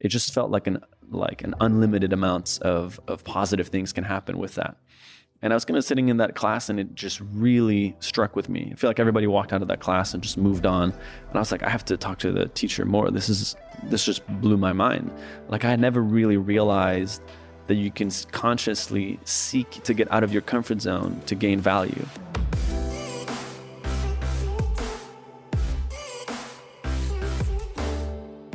it just felt like an unlimited amount of positive things can happen with that. And I was kind of sitting in that class and it just really struck with me. I feel like everybody walked out of that class and just moved on. And I was like, I have to talk to the teacher more. This just blew my mind. Like I had never really realized that you can consciously seek to get out of your comfort zone to gain value.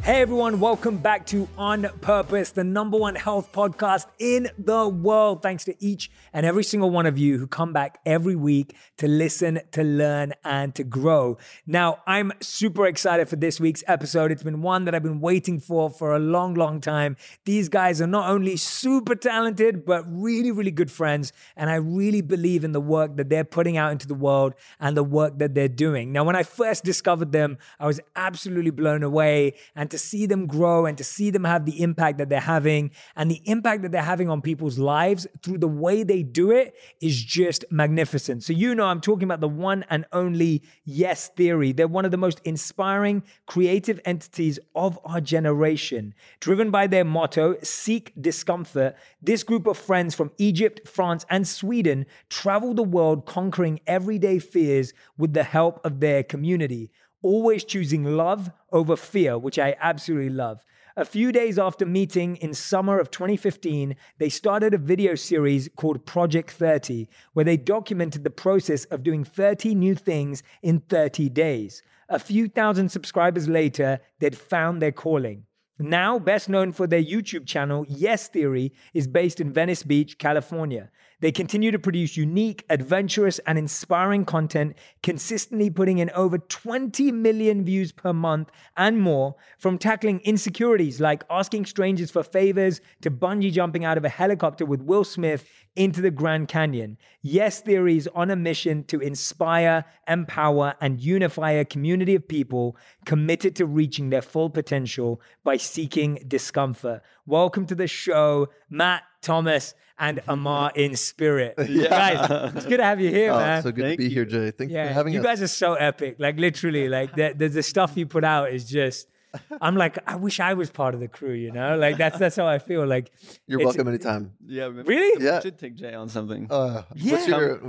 Hey everyone, welcome back to On Purpose, the number one health podcast in the world. Thanks to each and every single one of you who come back every week to listen, to learn, and to grow. Now, I'm super excited for this week's episode. It's been one that I've been waiting for a long, long time. These guys are not only super talented, but really, really good friends. And I really believe in the work that they're putting out into the world and the work that they're doing. Now, when I first discovered them, I was absolutely blown away. And to see them grow and to see them have the impact that they're having and the impact that they're having on people's lives through the way they do it is just magnificent. So you know I'm talking about the one and only Yes Theory. They're one of the most inspiring creative entities of our generation. Driven by their motto, Seek Discomfort, this group of friends from Egypt, France, and Sweden travel the world conquering everyday fears with the help of their community. Always choosing love over fear, which I absolutely love. A few days after meeting in summer of 2015, they started a video series called Project 30, where they documented the process of doing 30 new things in 30 days. A few thousand subscribers later, they'd found their calling. Now, best known for their YouTube channel, Yes Theory is based in Venice Beach, California. They continue to produce unique, adventurous, and inspiring content, consistently putting in over 20 million views per month and more, from tackling insecurities like asking strangers for favors to bungee jumping out of a helicopter with Will Smith into the Grand Canyon. Yes Theory is on a mission to inspire, empower, and unify a community of people committed to reaching their full potential by seeking discomfort. Welcome to the show, Matt, Thomas, and Amar in spirit. Yeah. Guys, it's good to have you here, man. So good to be here, Jay. Thanks for having us. You guys are so epic. Like literally, like the stuff you put out is just, I'm like, I wish I was part of the crew, you know? Like that's how I feel. Like you're welcome anytime. Yeah, really? Yeah. We should take Jay on something. Do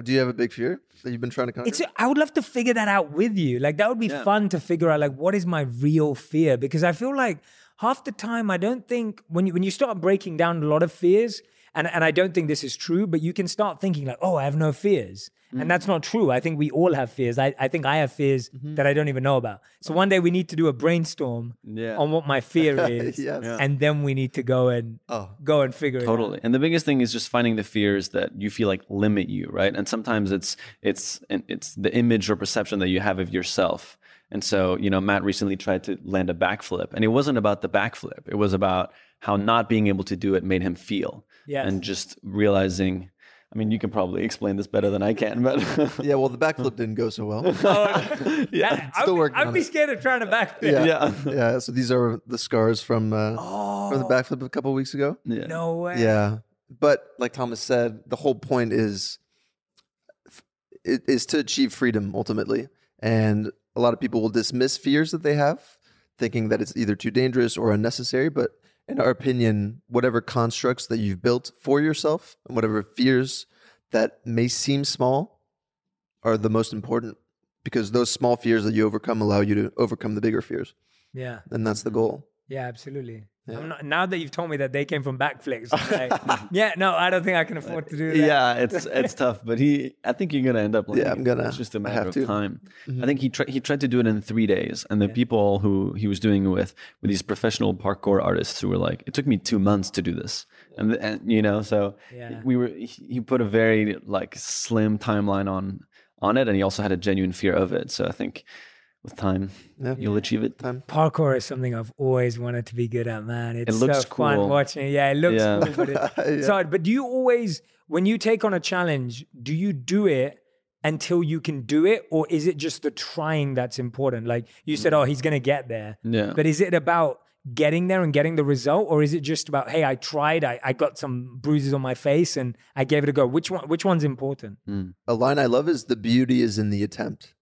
you have a big fear that you've been trying to conquer? I would love to figure that out with you. Like that would be fun to figure out, like, what is my real fear? Because I feel like half the time, I don't think when you start breaking down a lot of fears, and I don't think this is true, but you can start thinking like, oh, I have no fears. Mm-hmm. And that's not true. I think we all have fears. I think I have fears that I don't even know about. So one day we need to do a brainstorm on what my fear is. And then we need to go and figure it out. Totally. And the biggest thing is just finding the fears that you feel like limit you, right? And sometimes it's the image or perception that you have of yourself. And so, you know, Matt recently tried to land a backflip, and it wasn't about the backflip. It was about how not being able to do it made him feel. Yes. And just realizing, I mean, you can probably explain this better than I can, but yeah, well, the backflip didn't go so well. I'd be scared of trying to backflip. Yeah. So these are the scars from the backflip a couple of weeks ago. Yeah. No way. Yeah. But like Thomas said, the whole point is to achieve freedom ultimately. And a lot of people will dismiss fears that they have, thinking that it's either too dangerous or unnecessary. But in our opinion, whatever constructs that you've built for yourself and whatever fears that may seem small are the most important, because those small fears that you overcome allow you to overcome the bigger fears. Yeah. And that's the goal. Yeah, absolutely. Yeah. Now that you've told me that they came from backflips, like, I don't think I can afford to do that. Yeah, it's tough, but I think you're gonna end up. Like, yeah, I'm gonna. It's just a matter of time. Mm-hmm. I think he tried to do it in 3 days, and the people who he was doing it with were these professional parkour artists who were like, "It took me 2 months to do this," and you know, so he put a very like slim timeline on it, and he also had a genuine fear of it. So I think, with time, you'll achieve it. Parkour is something I've always wanted to be good at, man. It looks so cool. Fun watching it. Yeah, it looks cool. It's hard. But do you always, when you take on a challenge, do you do it until you can do it? Or is it just the trying that's important? Like you said, he's going to get there. Yeah. But is it about getting there and getting the result? Or is it just about, hey, I tried, I got some bruises on my face and I gave it a go? Which one's important? A line I love is, the beauty is in the attempt.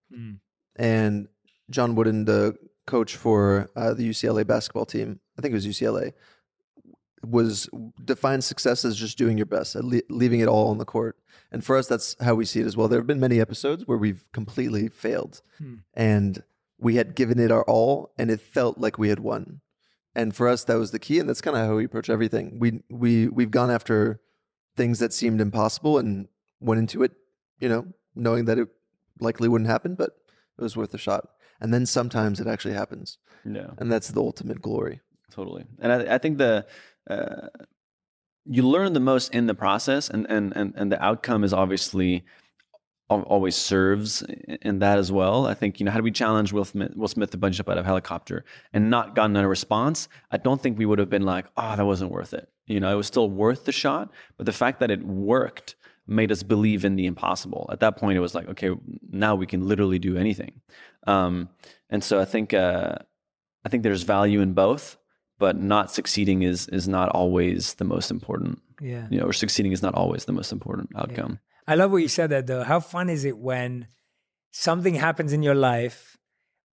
And John Wooden, the coach for the UCLA basketball team, I think it was UCLA, was defined success as just doing your best, leaving it all on the court. And for us, that's how we see it as well. There have been many episodes where we've completely failed and we had given it our all and it felt like we had won. And for us, that was the key. And that's kind of how we approach everything. We've gone after things that seemed impossible and went into it, you know, knowing that it likely wouldn't happen, but it was worth a shot. And then sometimes it actually happens. Yeah. And that's the ultimate glory. Totally. And I think you learn the most in the process, and the outcome is obviously always serves in that as well. I think, you know, had we challenged Will Smith to bunch up out of a helicopter and not gotten a response, I don't think we would have been like, oh, that wasn't worth it. You know, it was still worth the shot, but the fact that it worked made us believe in the impossible. At that point, it was like, okay, now we can literally do anything. And so I think there's value in both. But not succeeding is not always the most important. Yeah. You know, or succeeding is not always the most important outcome. Yeah. I love what you said there, though. How fun is it when something happens in your life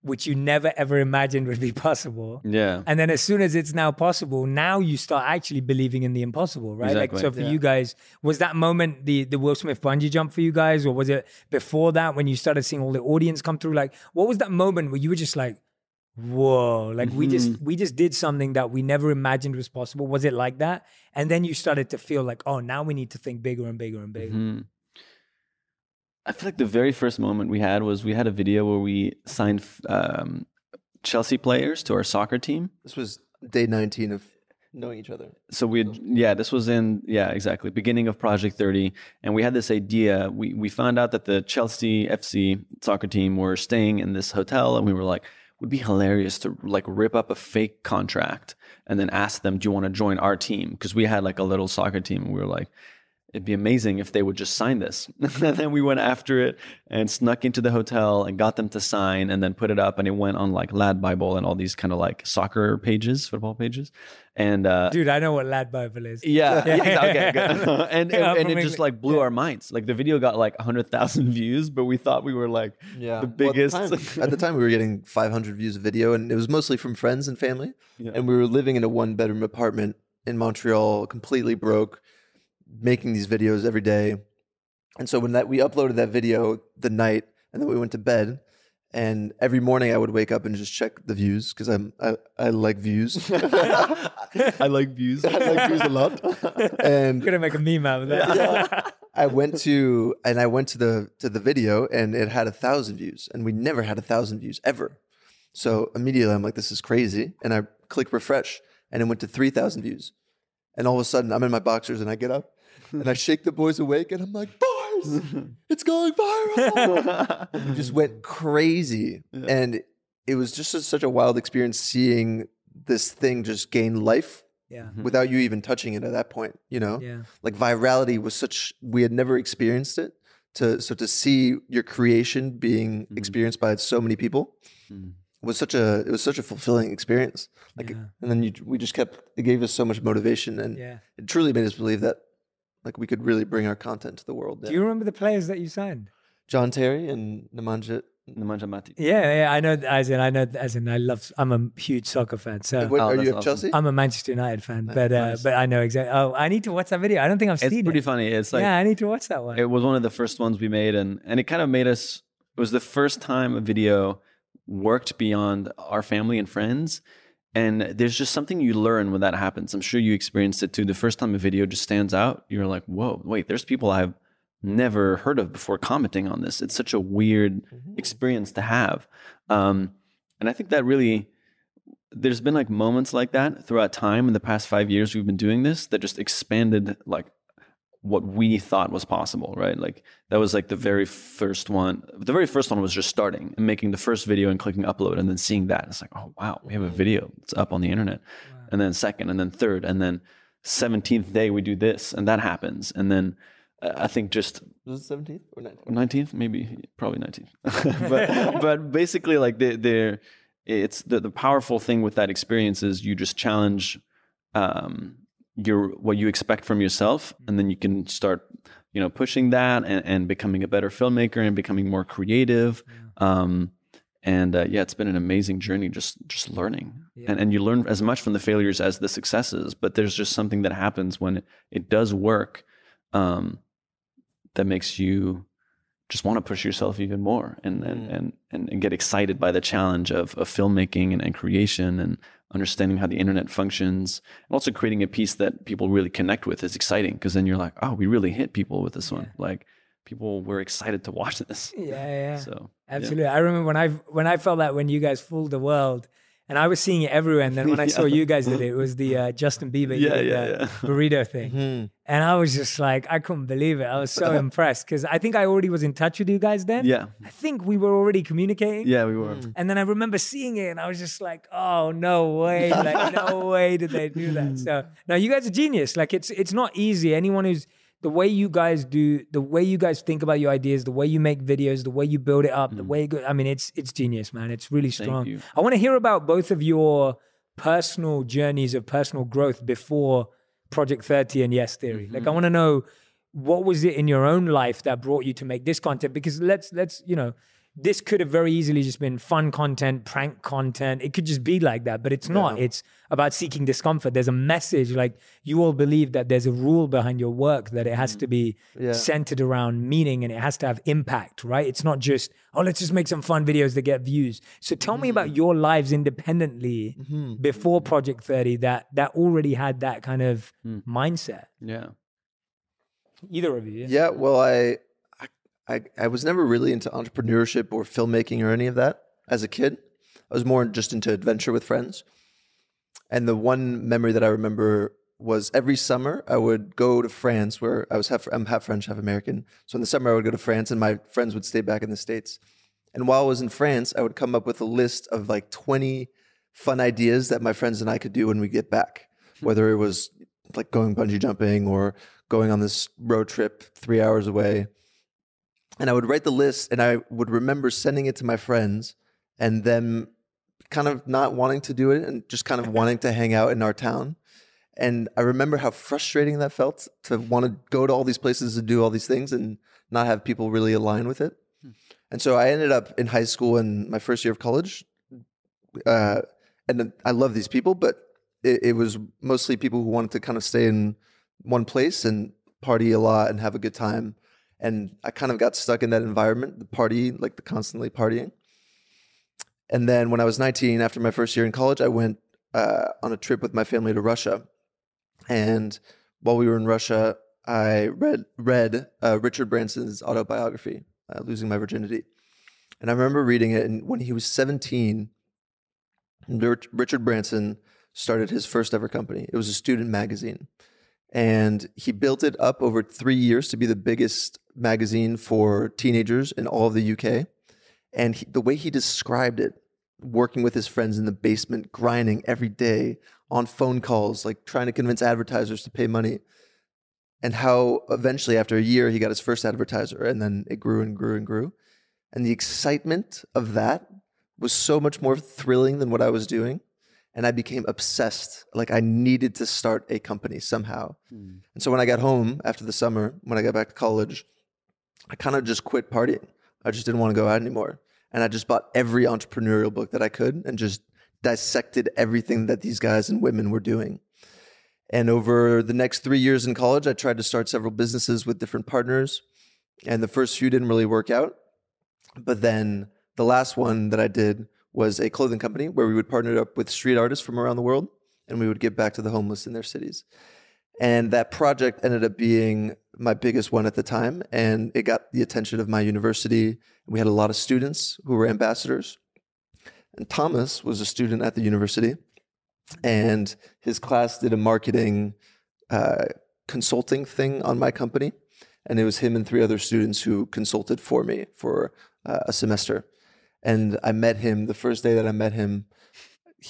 which you never, ever imagined would be possible? Yeah. And then as soon as it's now possible, now you start actually believing in the impossible, right? Exactly. Like, so for you guys, was that moment the Will Smith bungee jump for you guys? Or was it before that when you started seeing all the audience come through? Like, what was that moment where you were just like, whoa, like we just did something that we never imagined was possible? Was it like that? And then you started to feel like, oh, now we need to think bigger and bigger and bigger. Mm-hmm. I feel like the very first moment we had a video where we signed Chelsea players to our soccer team. This was day 19 of knowing each other. So beginning of Project 30. And we had this idea. We found out that the Chelsea FC soccer team were staying in this hotel, and we were like, would be hilarious to like rip up a fake contract and then ask them, do you want to join our team? Because we had like a little soccer team, and we were like, it'd be amazing if they would just sign this. And then we went after it and snuck into the hotel and got them to sign and then put it up, and it went on like Lad Bible and all these kind of like soccer pages, football pages. And dude, I know what Lad Bible is. Yeah. Okay. Good. And it just like blew our minds. Like the video got like 100,000 views, but we thought we were like the biggest. Well, at the time we were getting 500 views of video, and it was mostly from friends and family. Yeah. And we were living in a 1-bedroom apartment in Montreal, completely broke, making these videos every day. And so when we uploaded that video the night, and then we went to bed, and every morning I would wake up and just check the views, because I like views. I like views a lot. And you're gonna make a meme out of that. Yeah. I went to the video, and it had 1,000 views, and we never had 1,000 views ever. So immediately I'm like, this is crazy. And I click refresh, and it went to 3,000 views. And all of a sudden I'm in my boxers, and I get up and I shake the boys awake, and I'm like, boys, it's going viral. It just went crazy. Yeah. And it was just such a wild experience seeing this thing just gain life without you even touching it at that point, you know? Yeah. Like virality was we had never experienced it. So to see your creation being experienced by so many people was such a fulfilling experience. Like, and then it gave us so much motivation, and it truly made us believe that like we could really bring our content to the world. Do you remember the players that you signed? John Terry and Nemanja Matic. Yeah, I know. I'm a huge soccer fan. So are you of Chelsea? I'm a Manchester United fan, but I know exactly. Oh, I need to watch that video. I don't think I've seen it. It's pretty funny. It's like, I need to watch that one. It was one of the first ones we made, and it kind of made us. It was the first time a video worked beyond our family and friends. And there's just something you learn when that happens. I'm sure you experienced it too. The first time a video just stands out, you're like, whoa, wait, there's people I've never heard of before commenting on this. It's such a weird experience to have. And I think that really, there's been like moments like that throughout time. In the past 5 years, we've been doing this that just expanded like what we thought was possible, right? Like that was like the very first one. The very first one was just starting and making the first video and clicking upload, and then seeing that. It's like, oh wow, we have a video. It's up on the internet. Wow. And then second, and then third, and then 17th day we do this, and that happens. And then I think just... Was it 17th or 19th? 19th, maybe, probably 19th. but basically like the powerful thing with that experience is you just challenge... what you expect from yourself, and then you can start, you know, pushing that and becoming a better filmmaker and becoming more creative. And yeah, it's been an amazing journey, just learning. Yeah. And you learn as much from the failures as the successes, but there's just something that happens when it does work, that makes you just want to push yourself even more and get excited by the challenge of filmmaking and creation and understanding how the internet functions. And also creating a piece that people really connect with is exciting, because then you're like, oh, we really hit people with this one. Like, people were excited to watch this. Yeah. So absolutely. Yeah. I remember when I felt that when you guys fooled the world, and I was seeing it everywhere, and then when I saw you guys did it was the Justin Bieber burrito thing. Mm-hmm. And I was just like, I couldn't believe it. I was so impressed, because I think I already was in touch with you guys then. Yeah. I think we were already communicating. Yeah, we were. And then I remember seeing it and I was just like, oh, no way. Like, no way did they do that. So, no, you guys are genius. Like, it's not easy. Anyone who's... The way you guys do, the way you guys think about your ideas, the way you make videos, the way you build it up, the way you go, I mean, it's genius, man. It's really strong. Thank you. I want to hear about both of your personal journeys of personal growth before Project 30 and Yes Theory. Like, I want to know, what was it in your own life that brought you to make this content? Because let's you know, this could have very easily just been fun content, prank content. It could just be like that, but it's not. It's about seeking discomfort. There's a message. Like, you all believe that there's a rule behind your work, that it has to be centered around meaning and it has to have impact, right? It's not just, oh, let's just make some fun videos that get views. So tell me about your lives independently before Project 30 that already had that kind of mindset. Yeah. Either of you. Yeah, well, I was never really into entrepreneurship or filmmaking or any of that as a kid. I was more just into adventure with friends. And the one memory that I remember was every summer I would go to France, where I'm half French, half American. So in the summer I would go to France and my friends would stay back in the States. And while I was in France, I would come up with a list of like 20 fun ideas that my friends and I could do when we get back, whether it was like going bungee jumping or going on this road trip 3 hours away. And I would write the list, and I would remember sending it to my friends and them kind of not wanting to do it and just kind of wanting to hang out in our town. And I remember how frustrating that felt, to want to go to all these places and do all these things and not have people really align with it. And so I ended up in high school and my first year of college. And I love these people, but it was mostly people who wanted to kind of stay in one place and party a lot and have a good time. And I kind of got stuck in that environment, the constantly partying. And then when I was 19, after my first year in college, I went on a trip with my family to Russia. And while we were in Russia, I read Richard Branson's autobiography, Losing My Virginity. And I remember reading it, and when he was 17, Richard Branson started his first ever company. It was a student magazine. And he built it up over 3 years to be the biggest magazine for teenagers in all of the UK. And the way he described it, working with his friends in the basement, grinding every day on phone calls, like trying to convince advertisers to pay money. And how eventually, after a year, he got his first advertiser, and then it grew and grew and grew. And the excitement of that was so much more thrilling than what I was doing. And I became obsessed. Like, I needed to start a company somehow. And so when I got home after the summer, when I got back to college, I kind of just quit partying. I just didn't want to go out anymore. And I just bought every entrepreneurial book that I could and just dissected everything that these guys and women were doing. And over the next 3 years in college, I tried to start several businesses with different partners. And the first few didn't really work out. But then the last one that I did was a clothing company where we would partner up with street artists from around the world, and we would give back to the homeless in their cities. And that project ended up being my biggest one at the time, and it got the attention of my university. We had a lot of students who were ambassadors. And Thomas was a student at the university, and his class did a marketing consulting thing on my company. And it was him and three other students who consulted for me for a semester. And I met him the first day that I met him.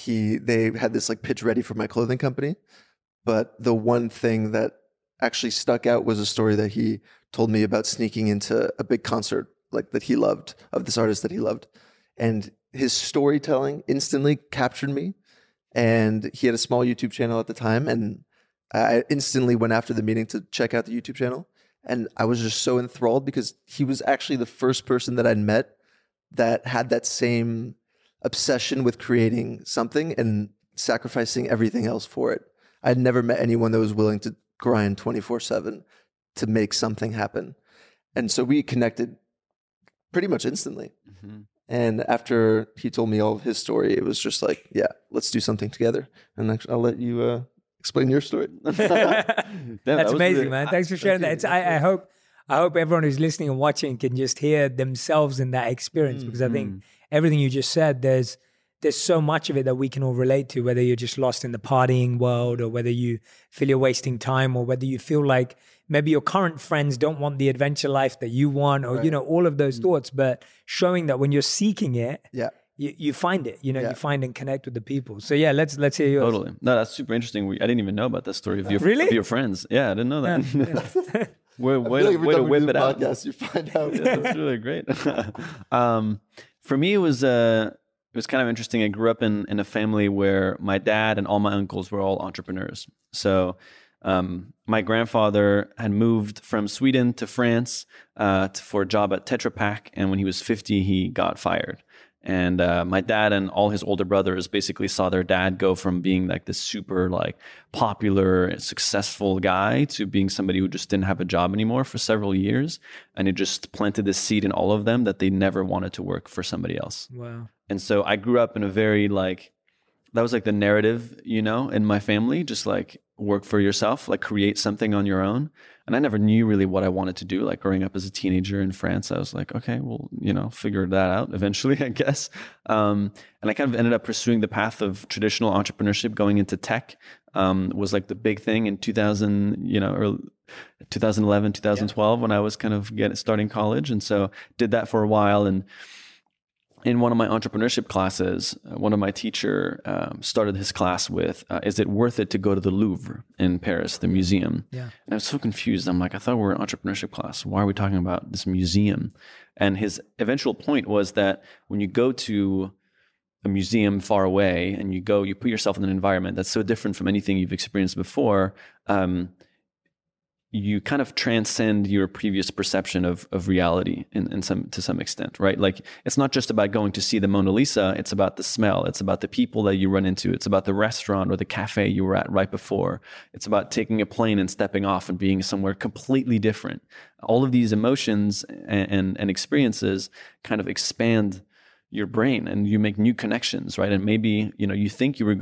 They had this like pitch ready for my clothing company. But the one thing that actually stuck out was a story that he told me about sneaking into a big concert like that he loved, of this artist that he loved. And his storytelling instantly captured me. And he had a small YouTube channel at the time. And I instantly went after the meeting to check out the YouTube channel. And I was just so enthralled because he was actually the first person that I'd met that had that same obsession with creating something and sacrificing everything else for it. I'd never met anyone that was willing to grind 24/7 to make something happen. And so we connected pretty much instantly. Mm-hmm. And after he told me all of his story, it was just like, yeah, let's do something together. And I'll let you explain your story. That's amazing, man. Thanks for sharing that. I hope everyone who's listening and watching can just hear themselves in that experience, because I think everything you just said, there's so much of it that we can all relate to, whether you're just lost in the partying world or whether you feel you're wasting time or whether you feel like maybe your current friends don't want the adventure life that you want, or, right, you know, all of those thoughts, but showing that when you're seeking it, you find it, you know, you find and connect with the people. So yeah, let's hear yours. Totally. No, that's super interesting. I didn't even know about that story of your friends. Yeah, I didn't know that. Yeah. Way to whip it out. Yes, you find out. Yeah, that's really great. For me, it was kind of interesting. I grew up in a family where my dad and all my uncles were all entrepreneurs. So my grandfather had moved from Sweden to France for a job at Tetra Pak. And when he was 50, he got fired. And my dad and all his older brothers basically saw their dad go from being like this super like popular, successful guy to being somebody who just didn't have a job anymore for several years. And it just planted this seed in all of them that they never wanted to work for somebody else. Wow. And so I grew up in a very like, that was like the narrative, you know, in my family, just like work for yourself, like create something on your own. And I never knew really what I wanted to do. Like growing up as a teenager in France, I was like, okay, well, you know, figure that out eventually, I guess. And I kind of ended up pursuing the path of traditional entrepreneurship, going into tech, was like the big thing in 2011, 2012, when I was kind of starting college. And so did that for a while. And in one of my entrepreneurship classes, one of my teacher started his class with, is it worth it to go to the Louvre in Paris, the museum? Yeah. And I was so confused. I'm like, I thought we were an entrepreneurship class. Why are we talking about this museum? And his eventual point was that when you go to a museum far away and you put yourself in an environment that's so different from anything you've experienced before, you kind of transcend your previous perception of reality to some extent, right? Like it's not just about going to see the Mona Lisa, it's about the smell, it's about the people that you run into, it's about the restaurant or the cafe you were at right before. It's about taking a plane and stepping off and being somewhere completely different. All of these emotions and experiences kind of expand your brain and you make new connections, right? And maybe, you know, you thought you were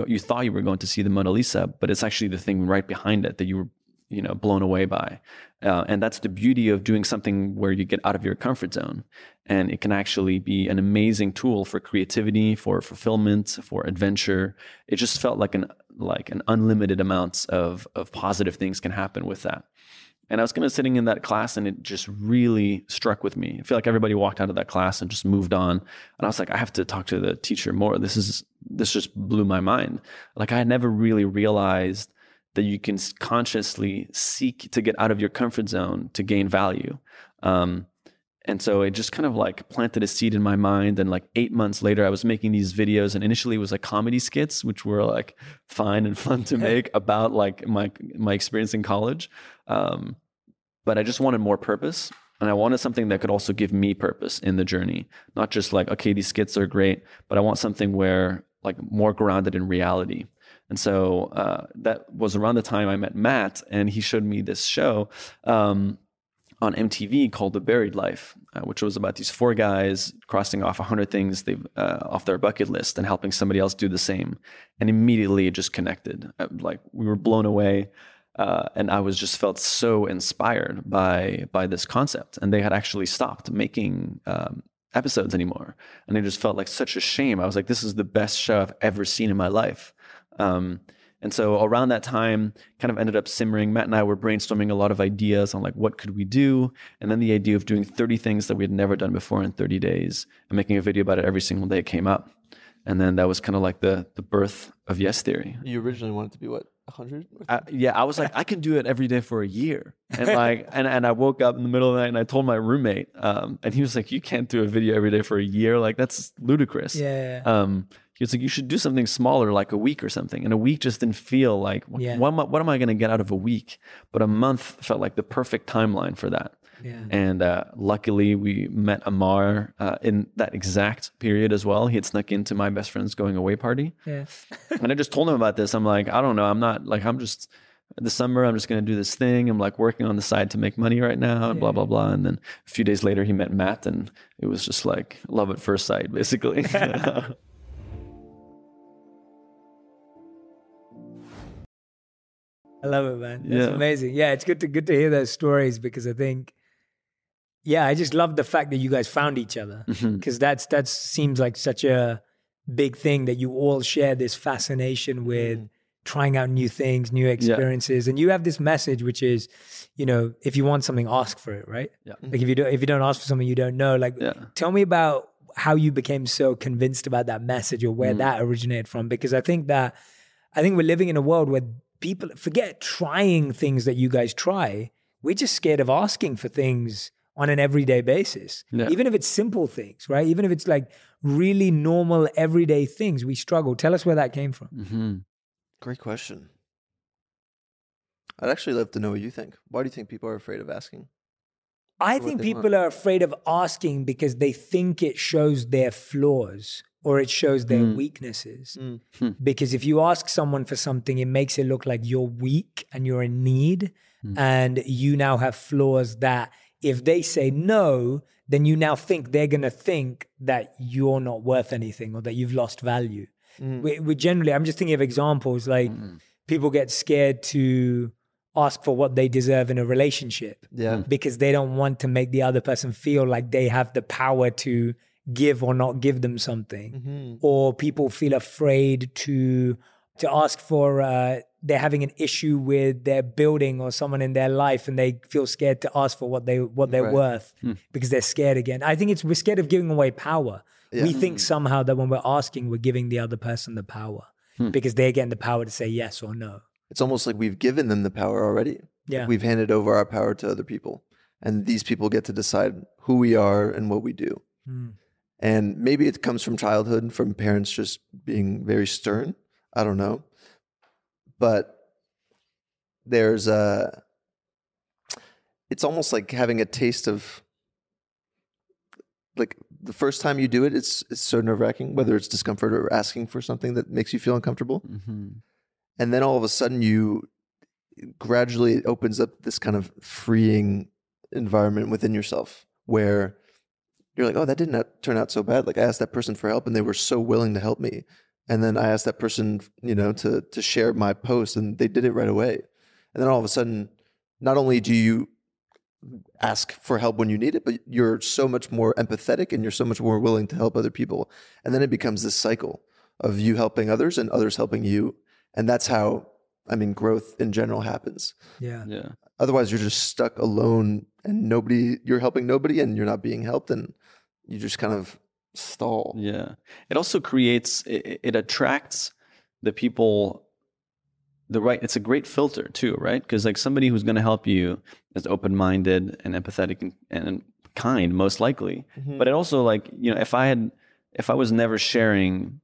going to see the Mona Lisa, but it's actually the thing right behind it that you were, you know, blown away by. And that's the beauty of doing something where you get out of your comfort zone. And it can actually be an amazing tool for creativity, for fulfillment, for adventure. It just felt like an unlimited amount of positive things can happen with that. And I was kind of sitting in that class and it just really struck with me. I feel like everybody walked out of that class and just moved on. And I was like, I have to talk to the teacher more. This just blew my mind. Like I had never really realized that you can consciously seek to get out of your comfort zone to gain value. And so it just kind of like planted a seed in my mind. And like 8 months later, I was making these videos, and initially it was like comedy skits, which were like fine and fun to make about like my experience in college. But I just wanted more purpose. And I wanted something that could also give me purpose in the journey. Not just like, okay, these skits are great, but I want something where like more grounded in reality. And so that was around the time I met Matt, and he showed me this show on MTV called The Buried Life, which was about these four guys crossing off 100 things they've off their bucket list and helping somebody else do the same. And immediately it just connected. Like we were blown away. And I was just felt so inspired by this concept. And they had actually stopped making episodes anymore. And it just felt like such a shame. I was like, this is the best show I've ever seen in my life. And so around that time kind of ended up simmering. Matt and I were brainstorming a lot of ideas on like, what could we do? And then the idea of doing 30 things that we had never done before in 30 days and making a video about it every single day came up. And then that was kind of like the birth of Yes Theory. You originally wanted to be what? 100? Yeah. I was like, I can do it every day for a year. And like, and I woke up in the middle of the night and I told my roommate, and he was like, you can't do a video every day for a year. Like that's ludicrous. Yeah. It's like, you should do something smaller, like a week or something. And a week just didn't feel like, what am I going to get out of a week? But a month felt like the perfect timeline for that. Yeah. And luckily we met Amar in that exact period as well. He had snuck into my best friend's going away party. Yes. And I just told him about this. I'm like, I don't know. I'm not like, I'm just this summer, I'm just going to do this thing. I'm like working on the side to make money right now and blah, blah, blah. And then a few days later he met Matt and it was just like love at first sight, basically. I love it, man. That's amazing. Yeah, it's good to hear those stories because I think, I just love the fact that you guys found each other because that seems like such a big thing that you all share this fascination with trying out new things, new experiences. And you have this message, which is, if you want something, ask for it, right? Yeah. Like if you don't ask for something you don't know, tell me about how you became so convinced about that message or where that originated from, because I think we're living in a world where people forget trying things that you guys try. We're just scared of asking for things on an everyday basis. Yeah. Even if it's simple things, right? Even if it's like really normal everyday things, we struggle. Tell us where that came from. Mm-hmm. Great question. I'd actually love to know what you think. Why do you think people are afraid of asking? I think people are afraid of asking because they think it shows their flaws. Or it shows their weaknesses. Mm. Because if you ask someone for something, it makes it look like you're weak and you're in need. Mm. And you now have flaws that if they say no, then you now think they're going to think that you're not worth anything or that you've lost value. Mm. We generally, I'm just thinking of examples like people get scared to ask for what they deserve in a relationship because they don't want to make the other person feel like they have the power to give or not give them something, or people feel afraid to ask for they're having an issue with their building or someone in their life, and they feel scared to ask for what they're worth because they're scared again. I think we're scared of giving away power. Yeah. We think somehow that when we're asking, we're giving the other person the power because they're getting the power to say yes or no. It's almost like we've given them the power already. Yeah, like we've handed over our power to other people, and these people get to decide who we are and what we do. Mm. And maybe it comes from childhood, from parents just being very stern. I don't know. But there's it's almost like having a taste of, like the first time you do it, it's so nerve-wracking, whether it's discomfort or asking for something that makes you feel uncomfortable. Mm-hmm. And then all of a sudden it opens up this kind of freeing environment within yourself where you're like, oh, that didn't turn out so bad. Like I asked that person for help and they were so willing to help me. And then I asked that person, to share my post and they did it right away. And then all of a sudden, not only do you ask for help when you need it, but you're so much more empathetic and you're so much more willing to help other people. And then it becomes this cycle of you helping others and others helping you. And that's how, growth in general happens. Yeah. Yeah. Otherwise, you're just stuck alone and you're helping nobody and you're not being helped and you just kind of stall. Yeah. It also it attracts the people, it's a great filter too, right? Because like somebody who's going to help you is open-minded and empathetic and kind, most likely. Mm-hmm. But it also if I was never sharing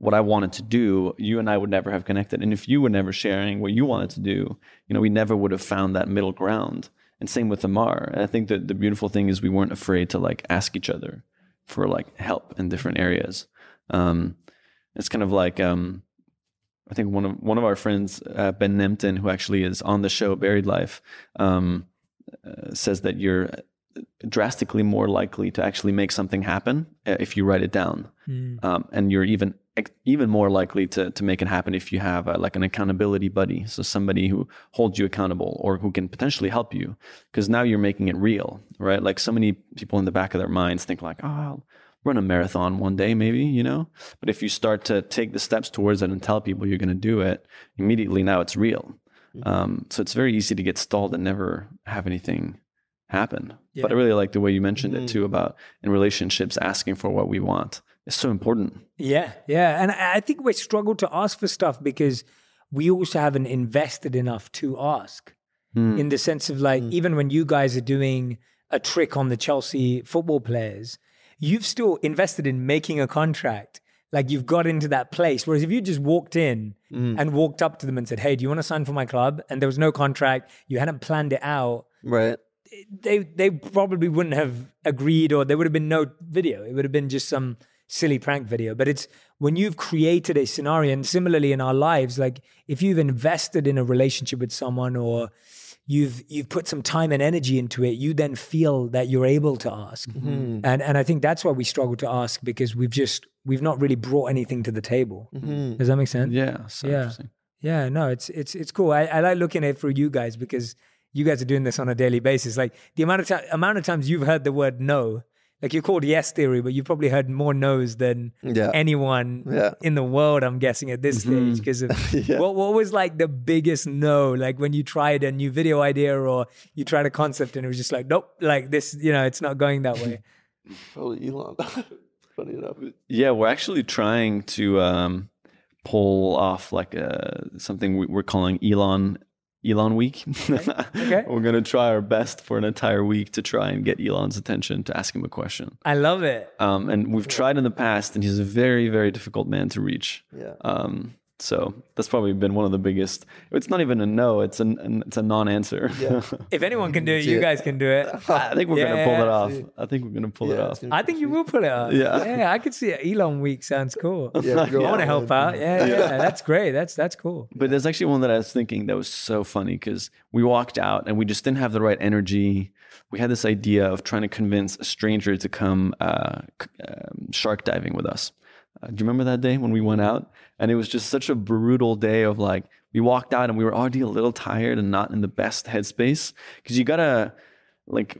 what I wanted to do, you and I would never have connected. And if you were never sharing what you wanted to do, we never would have found that middle ground. And same with Amar. And I think that the beautiful thing is we weren't afraid to ask each other for help in different areas. It's kind of I think one of our friends, Ben Nemtin, who actually is on the show Buried Life, says that you're drastically more likely to actually make something happen if you write it down. Mm. And you're even more likely to make it happen if you have an accountability buddy. So somebody who holds you accountable or who can potentially help you, because now you're making it real, right? Like so many people in the back of their minds think I'll run a marathon one day, maybe, but if you start to take the steps towards it and tell people you're going to do it immediately, now it's real. Mm-hmm. So it's very easy to get stalled and never have anything happen. Yeah. But I really like the way you mentioned it too, about in relationships, asking for what we want. It's so important. Yeah, yeah. And I think we struggle to ask for stuff because we also haven't invested enough to ask in the sense of even when you guys are doing a trick on the Chelsea football players, you've still invested in making a contract. Like you've got into that place. Whereas if you just walked in and walked up to them and said, hey, do you want to sign for my club? And there was no contract. You hadn't planned it out. Right. they probably wouldn't have agreed, or there would have been no video. It would have been just some silly prank video. But it's when you've created a scenario, and similarly in our lives, like if you've invested in a relationship with someone, or you've put some time and energy into it, you then feel that you're able to ask. Mm-hmm. And I think that's why we struggle to ask, because we've not really brought anything to the table. Mm-hmm. Does that make sense? Yeah. So yeah. Interesting. Yeah, no, it's cool. I like looking at it for you guys, because you guys are doing this on a daily basis. Like the amount of times you've heard the word no, like you're called Yes Theory, but you've probably heard more no's than anyone in the world, I'm guessing, at this stage. Because what was like the biggest no? Like when you tried a new video idea, or you tried a concept and it was just like, nope, like this, you know, it's not going that way. Probably Elon. Funny enough. Yeah, we're actually trying to pull off like something we're calling Elon Week. Okay. We're going to try our best for an entire week to try and get Elon's attention, to ask him a question. I love it. And we've tried in the past, and he's a very, very difficult man to reach. Yeah. So that's probably been one of the biggest. It's not even a no, it's a non-answer. Yeah. If anyone can do it, you guys can do it. I think we're going to pull it off. I think we're going to pull it off. I think you will pull it off. Yeah, I could see it. Elon Week sounds cool. I want to help out. Yeah, that's great. That's cool. But there's actually one that I was thinking that was so funny, because we walked out and we just didn't have the right energy. We had this idea of trying to convince a stranger to come shark diving with us. Do you remember that day when we went out? And it was just such a brutal day of like, we walked out and we were already a little tired and not in the best headspace. Because you gotta like,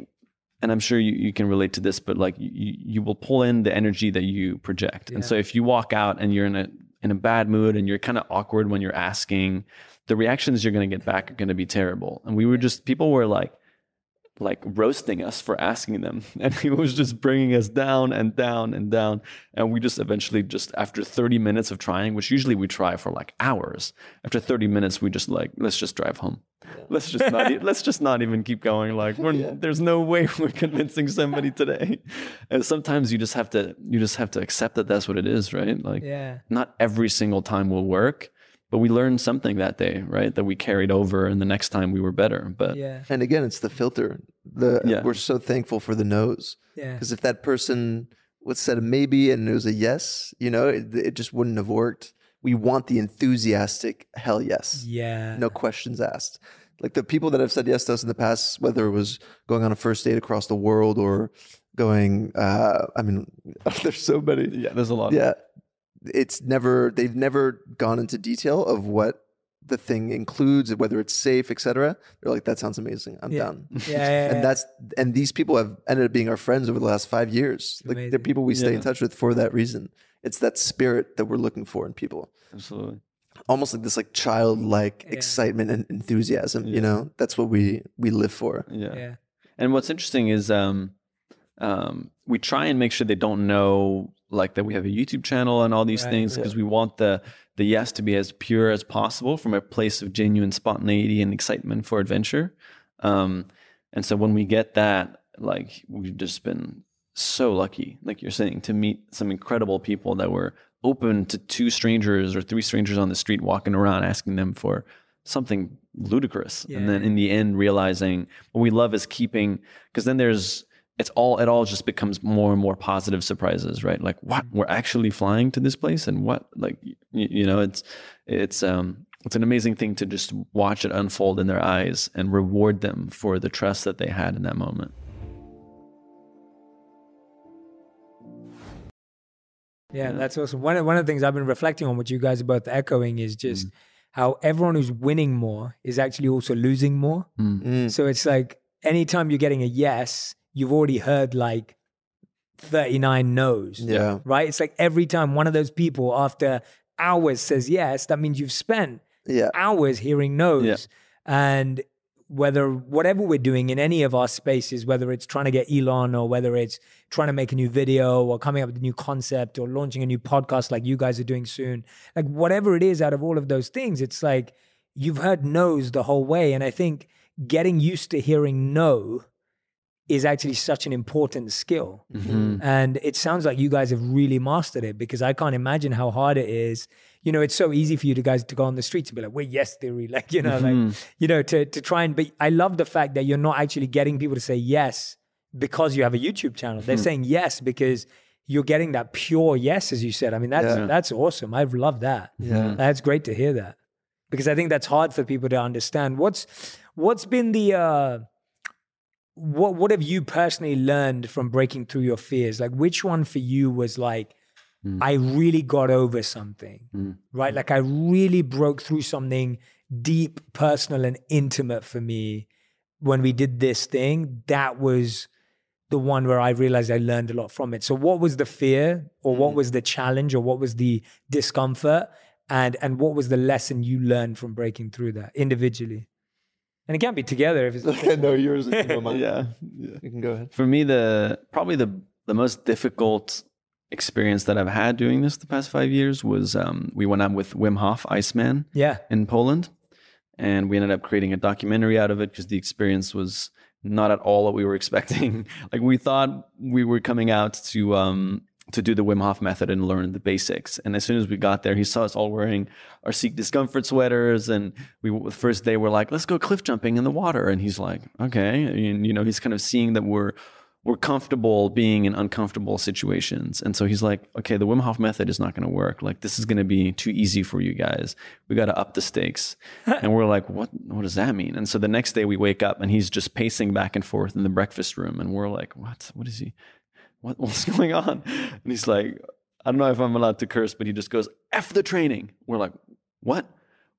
and I'm sure you can relate to this, but like you will pull in the energy that you project. Yeah. And so if you walk out and you're in a bad mood and you're kind of awkward when you're asking, the reactions you're gonna get back are gonna be terrible. And we were just, people were like roasting us for asking them, and he was just bringing us down and down and down, and we just eventually, just after 30 minutes of trying, which usually we try for like hours, after 30 minutes we just like, let's just drive home. Let's just not even keep going, like there's no way we're convincing somebody today. And sometimes you just have to accept that that's what it is, right? Like not every single time will work. But we learned something that day, right? That we carried over, and the next time we were better. But and again, it's the filter. We're so thankful for the no's. Because if that person would said a maybe and it was a yes, you know, it just wouldn't have worked. We want the enthusiastic hell yes. Yeah. No questions asked. Like the people that have said yes to us in the past, whether it was going on a first date across the world or going, I mean, there's so many. Yeah, there's a lot. Yeah. They've never gone into detail of what the thing includes, whether it's safe, etc. They're like, that sounds amazing. I'm down. And these people have ended up being our friends over the last 5 years. Like they're people we stay in touch with for that reason. It's that spirit that we're looking for in people. Absolutely. Almost like this like childlike excitement and enthusiasm, you know? That's what we live for. Yeah. And what's interesting is we try and make sure they don't know like that we have a YouTube channel and all these things, because we want the yes to be as pure as possible from a place of genuine spontaneity and excitement for adventure. And so when we get that, like we've just been so lucky, like you're saying, to meet some incredible people that were open to 2 strangers or 3 strangers on the street walking around asking them for something ludicrous. Yeah. And then in the end realizing what we love is keeping, because then there's, it all just becomes more and more positive surprises, right? Like what, we're actually flying to this place, and what, like, you know, it's an amazing thing to just watch it unfold in their eyes and reward them for the trust that they had in that moment. Yeah, that's awesome. One of the things I've been reflecting on, which you guys are both echoing, is just how everyone who's winning more is actually also losing more. So it's like anytime you're getting a yes, you've already heard like 39 no's, right? It's like every time one of those people after hours says yes, that means you've spent hours hearing no's. Yeah. And whatever we're doing in any of our spaces, whether it's trying to get Elon or whether it's trying to make a new video or coming up with a new concept or launching a new podcast like you guys are doing soon, like whatever it is out of all of those things, it's like you've heard no's the whole way. And I think getting used to hearing no is actually such an important skill. Mm-hmm. And it sounds like you guys have really mastered it, because I can't imagine how hard it is. You know, it's so easy for you guys to go on the streets and be like, we're Yes Theory, like, you know, mm-hmm. like, you know, to try and, but I love the fact that you're not actually getting people to say yes because you have a YouTube channel. They're saying yes because you're getting that pure yes, as you said. I mean, that's awesome. I've loved that. Yeah. That's great to hear that, because I think that's hard for people to understand. What's been the, what have you personally learned from breaking through your fears? Like, which one for you was like, I really got over something, right? Like, I really broke through something deep, personal, and intimate for me when we did this thing. That was the one where I realized I learned a lot from it. So what was the fear, or what was the challenge, or what was the discomfort? And what was the lesson you learned from breaking through that individually? And it can't be together if it's like, okay, no, yours is yeah, you can go ahead. For me, probably the most difficult experience that I've had doing this the past 5 years was we went out with Wim Hof, Iceman, in Poland, and we ended up creating a documentary out of it because the experience was not at all what we were expecting. Like, we thought we were coming out to do the Wim Hof method and learn the basics. And as soon as we got there, he saw us all wearing our Seek Discomfort sweaters. And the first day we're like, let's go cliff jumping in the water. And he's like, okay. And, you know, he's kind of seeing that we're comfortable being in uncomfortable situations. And so he's like, okay, the Wim Hof method is not going to work. Like, this is going to be too easy for you guys. We got to up the stakes. And we're like, what does that mean? And so the next day we wake up and he's just pacing back and forth in the breakfast room. And we're like, what's going on? And he's like, I don't know if I'm allowed to curse, but he just goes, F the training. We're like, what?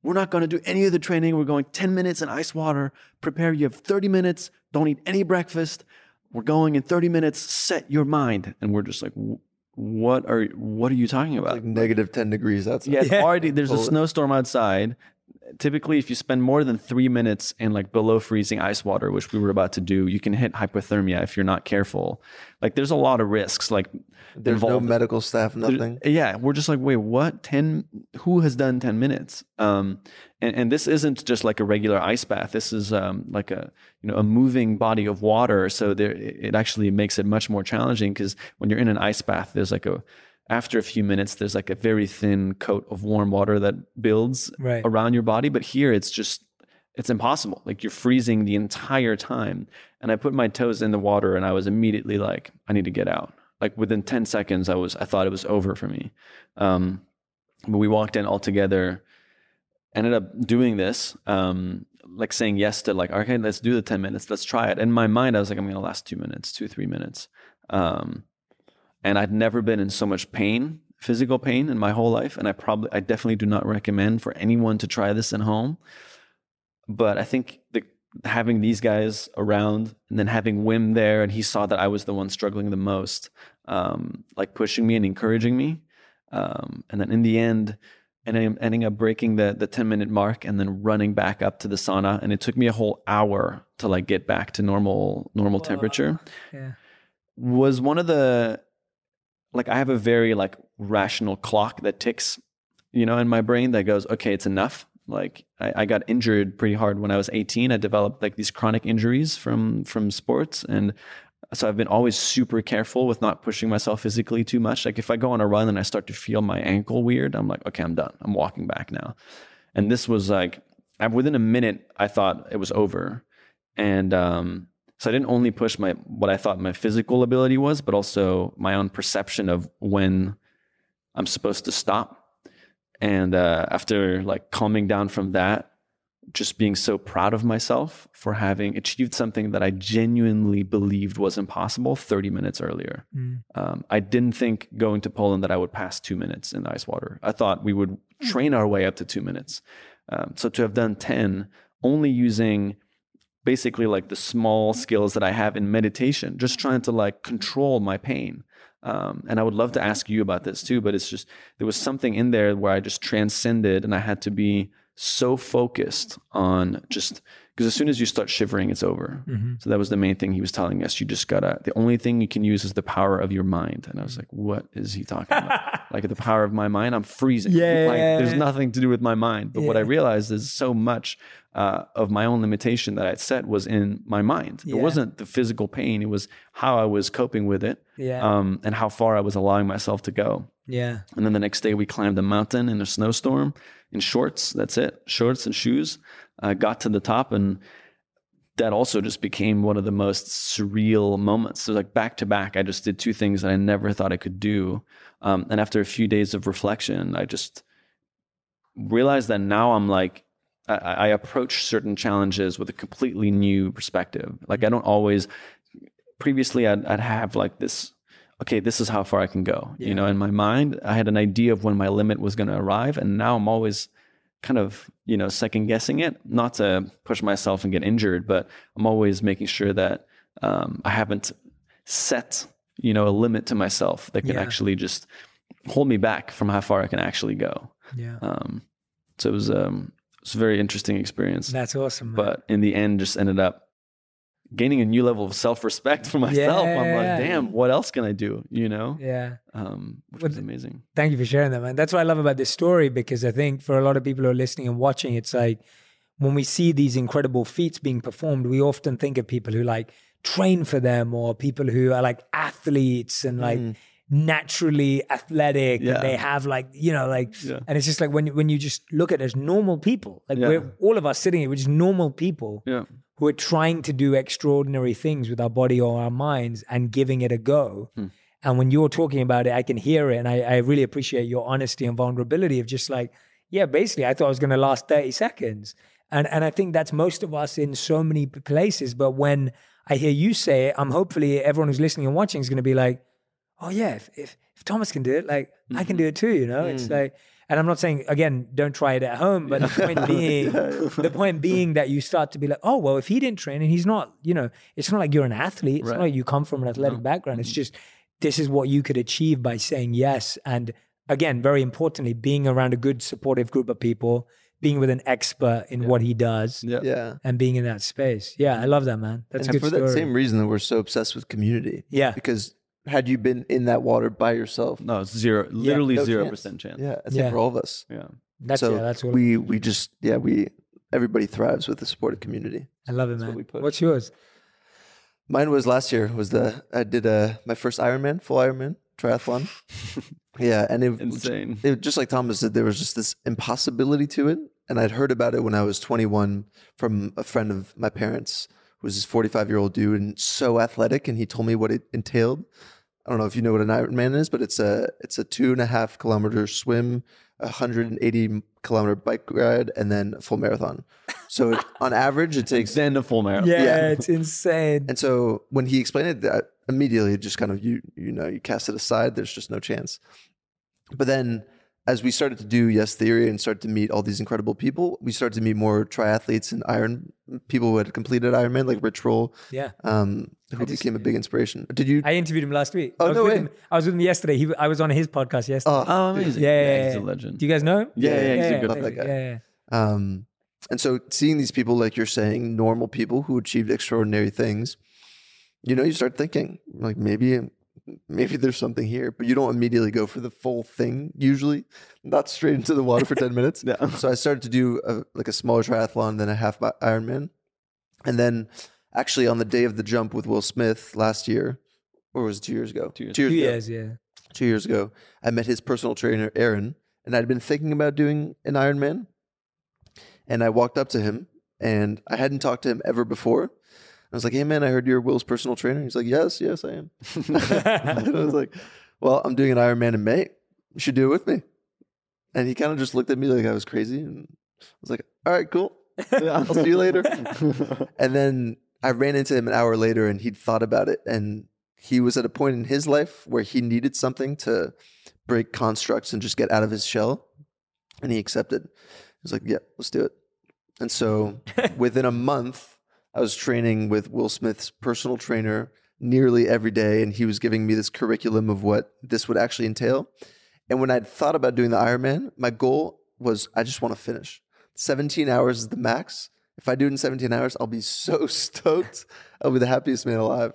We're not going to do any of the training. We're going 10 minutes in ice water. Prepare. You have 30 minutes. Don't eat any breakfast. We're going in 30 minutes. Set your mind. And we're just like, what are you talking about? It's like negative 10 degrees outside. Yeah, already there's a snowstorm outside. Typically, if you spend more than 3 minutes in like below freezing ice water, which we were about to do, you can hit hypothermia if you're not careful. Like, there's a lot of risks. Like, there's involved. No medical staff, nothing. Yeah, we're just like, wait, what? Who has done 10 minutes? And this isn't just like a regular ice bath. This is like a, you know, a moving body of water. So it actually makes it much more challenging, because when you're in an ice bath, there's like after a few minutes, there's like a very thin coat of warm water that builds around your body. But here it's impossible. Like, you're freezing the entire time. And I put my toes in the water and I was immediately like, I need to get out. Like, within 10 seconds, I thought it was over for me. But we walked in all together, ended up doing this, like saying yes to like, okay, let's do the 10 minutes. Let's try it. In my mind, I was like, I'm going to last 2 minutes, 3 minutes. And I'd never been in so much pain, physical pain, in my whole life. And I definitely do not recommend for anyone to try this at home. But I think having these guys around, and then having Wim there, and he saw that I was the one struggling the most, like pushing me and encouraging me. And then in the end, and I'm ending up breaking the 10-minute mark and then running back up to the sauna. And it took me a whole hour to like get back to normal temperature. Yeah. Was one of the... Like, I have a very like rational clock that ticks, you know, in my brain that goes, okay, it's enough. Like, I got injured pretty hard when I was 18. I developed like these chronic injuries from sports. And so I've been always super careful with not pushing myself physically too much. Like, if I go on a run and I start to feel my ankle weird, I'm like, okay, I'm done. I'm walking back now. And this was like, within a minute, I thought it was over. And, so I didn't only push what I thought my physical ability was, but also my own perception of when I'm supposed to stop. And after like calming down from that, just being so proud of myself for having achieved something that I genuinely believed was impossible 30 minutes earlier. I didn't think going to Poland that I would pass 2 minutes in the ice water. I thought we would train our way up to 2 minutes. So to have done 10, only using... basically like the small skills that I have in meditation, just trying to like control my pain. And I would love to ask you about this too, but it's just, there was something in there where I just transcended, and I had to be so focused on just, because as soon as you start shivering, it's over. Mm-hmm. So that was the main thing he was telling us. You just gotta, the only thing you can use is the power of your mind. And I was like, what is he talking about? Like, the power of my mind, I'm freezing. Yeah. Like, there's nothing to do with my mind. But what I realized is so much of my own limitation that I'd set was in my mind. It wasn't the physical pain. It was how I was coping with it, and how far I was allowing myself to go. Yeah. And then the next day we climbed a mountain in a snowstorm in shorts. That's it. Shorts and shoes. Got to the top, and that also just became one of the most surreal moments. So like back to back, I just did two things that I never thought I could do. And after a few days of reflection, I just realized that now I'm like, I approach certain challenges with a completely new perspective. Like, I don't always, previously I'd have like this, okay, this is how far I can go. Yeah. You know, in my mind, I had an idea of when my limit was going to arrive. And now I'm always kind of, you know, second guessing it, not to push myself and get injured, but I'm always making sure that I haven't set, you know, a limit to myself that can actually just hold me back from how far I can actually go. Yeah. So it was a very interesting experience. That's awesome, man. But in the end, just ended up gaining a new level of self-respect for myself. Yeah, I'm like, damn, what else can I do? You know? Yeah. Which was amazing. Thank you for sharing that, man. That's what I love about this story, because I think for a lot of people who are listening and watching, it's like, when we see these incredible feats being performed, we often think of people who like train for them, or people who are like athletes and like naturally athletic, and they have like, you know, like, and it's just like, when you just look at it as normal people, like we're all of us sitting here, we're just normal people. Yeah. Who are trying to do extraordinary things with our body or our minds and giving it a go. Hmm. And when you're talking about it, I can hear it. And I really appreciate your honesty and vulnerability of just like, yeah, basically I thought I was going to last 30 seconds. And I think that's most of us in so many places. But when I hear you say it, I'm hopefully everyone who's listening and watching is going to be like, oh yeah, if Thomas can do it, like I can do it too, you know? It's like, and I'm not saying, again, don't try it at home, but the point being, that you start to be like, oh, well, if he didn't train, and he's not, you know, it's not like you're an athlete. It's not like you come from an athletic background. It's just, this is what you could achieve by saying yes. And again, very importantly, being around a good supportive group of people, being with an expert in what he does and being in that space. Yeah, I love that, man. That's and a good for story. That same reason that we're so obsessed with community. Yeah. Because had you been in that water by yourself? No, zero, literally no 0% chance. Yeah, I think for all of us. Yeah, that's so that's what we just everybody thrives with the supportive community. I love it, that's man. What's yours? Mine was last year was I did my first Ironman, full Ironman triathlon. And it insane. It just like Thomas said, there was just this impossibility to it, and I'd heard about it when I was 21 from a friend of my parents. Who was this 45-year-old dude and so athletic, and he told me what it entailed. I don't know if you know what an Ironman is, but it's a 2.5-kilometer swim, 180-kilometer bike ride, and then a full marathon. So on average, it takes then a full marathon. Yeah, it's insane. And so when he explained it, that immediately just kind of you know, you cast it aside. There's just no chance. But then as we started to do Yes Theory and started to meet all these incredible people, we started to meet more triathletes and Iron people who had completed Ironman, like Rich Roll, who became a big inspiration. Did you? I interviewed him last week. Oh, no way. I was with him yesterday. I was on his podcast yesterday. Oh, amazing. Yeah, he's a legend. Do you guys know him? Yeah, he's a good guy. Yeah. And so seeing these people, like you're saying, normal people who achieved extraordinary things, you know, you start thinking, like, maybe there's something here, but you don't immediately go for the full thing, usually not straight into the water for 10 minutes. So I started to do a smaller triathlon, then a half Ironman. And then actually on the day of the jump with Will Smith last year, or was it 2 years ago? 2 years, 2 years ago. 2 years ago, I met his personal trainer, Aaron, and I'd been thinking about doing an Ironman. And I walked up to him, and I hadn't talked to him ever before. I was like, hey, man, I heard you're Will's personal trainer. He's like, yes, I am. And I was like, well, I'm doing an Ironman in May. You should do it with me. And he kind of just looked at me like I was crazy. And I was like, all right, cool. I'll see you later. And then I ran into him an hour later, and he'd thought about it. And he was at a point in his life where he needed something to break constructs and just get out of his shell. And he accepted. He was like, yeah, let's do it. And so within a month, I was training with Will Smith's personal trainer nearly every day, and he was giving me this curriculum of what this would actually entail. And when I'd thought about doing the Ironman, my goal was I just want to finish. 17 hours is the max. If I do it in 17 hours, I'll be so stoked. I'll be the happiest man alive.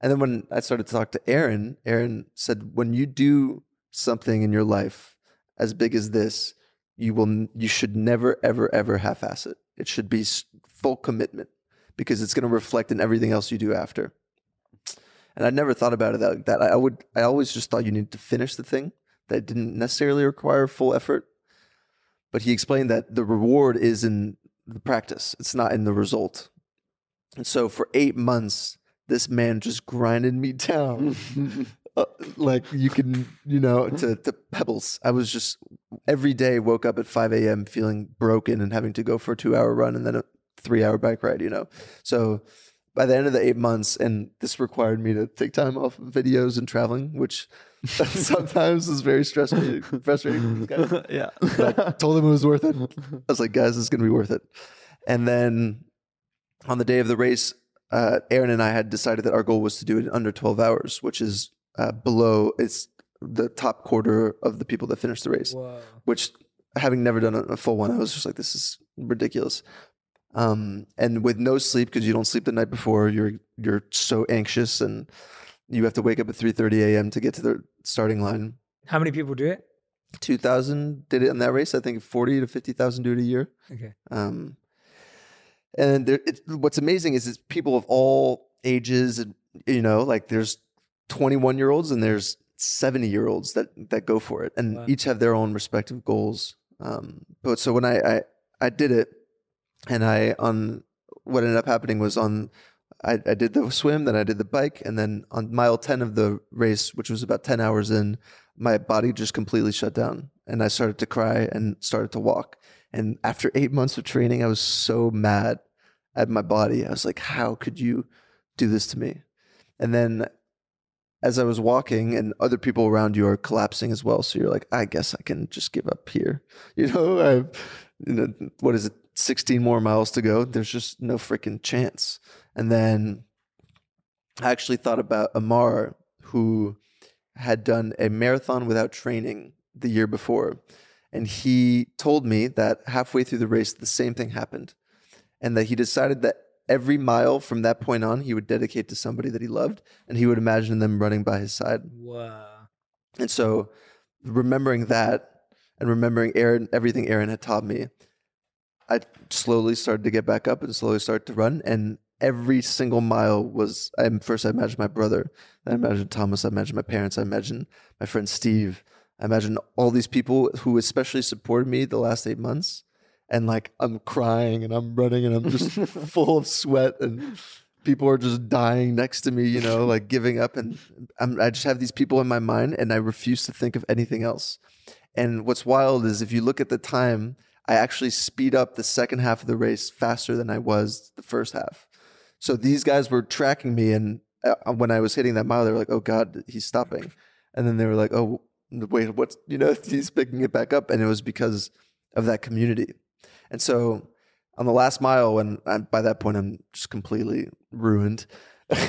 And then when I started to talk to Aaron, Aaron said, when you do something in your life as big as this, you should never, ever, ever half-ass it. It should be full commitment because it's going to reflect in everything else you do after. And I never thought about it like that. I always just thought you needed to finish the thing that didn't necessarily require full effort. But he explained that the reward is in the practice. It's not in the result. And so for 8 months, this man just grinded me down. Like you can, you know, to pebbles. I was just every day woke up at 5 a.m. feeling broken and having to go for a 2-hour run and then a 3-hour bike ride, you know? So by the end of the 8 months, and this required me to take time off of videos and traveling, which sometimes is very stressful, frustrating. Yeah. But I told him it was worth it. I was like, guys, it's going to be worth it. And then on the day of the race, Aaron and I had decided that our goal was to do it in under 12 hours, which is below, it's the top quarter of the people that finished the race. Whoa. Which, having never done a full one, I was just like, this is ridiculous. And with no sleep, because you don't sleep the night before, you're so anxious and you have to wake up at 3:30 a.m. to get to the starting line. How many people do it? 2,000 did it in that race. I think 40 to 50,000 do it a year. Okay. And what's amazing is it's people of all ages, and, you know, like there's 21-year-olds and there's 70-year-olds that go for it, and wow, each have their own respective goals. But so when I did it. And what ended up happening was I did the swim, then I did the bike. And then on mile 10 of the race, which was about 10 hours in, my body just completely shut down. And I started to cry and started to walk. And after 8 months of training, I was so mad at my body. I was like, how could you do this to me? And then as I was walking and other people around you are collapsing as well. So you're like, I guess I can just give up here. You know, what is it? 16 more miles to go. There's just no freaking chance. And then I actually thought about Amar, who had done a marathon without training the year before. And he told me that halfway through the race, the same thing happened. And that he decided that every mile from that point on, he would dedicate to somebody that he loved. And he would imagine them running by his side. Wow. And so remembering that and remembering Aaron, everything Aaron had taught me, I slowly started to get back up and slowly started to run. And every single mile was, first I imagined my brother, then I imagined Thomas, I imagined my parents, I imagined my friend Steve. I imagined all these people who especially supported me the last 8 months. And like, I'm crying and I'm running and I'm just full of sweat and people are just dying next to me, you know, like giving up. And I just have these people in my mind and I refuse to think of anything else. And what's wild is if you look at the time, I actually speed up the second half of the race faster than I was the first half. So these guys were tracking me. And when I was hitting that mile, they were like, oh God, he's stopping. And then they were like, oh, wait, what's, you know, he's picking it back up. And it was because of that community. And so on the last mile, when by that point, I'm just completely ruined,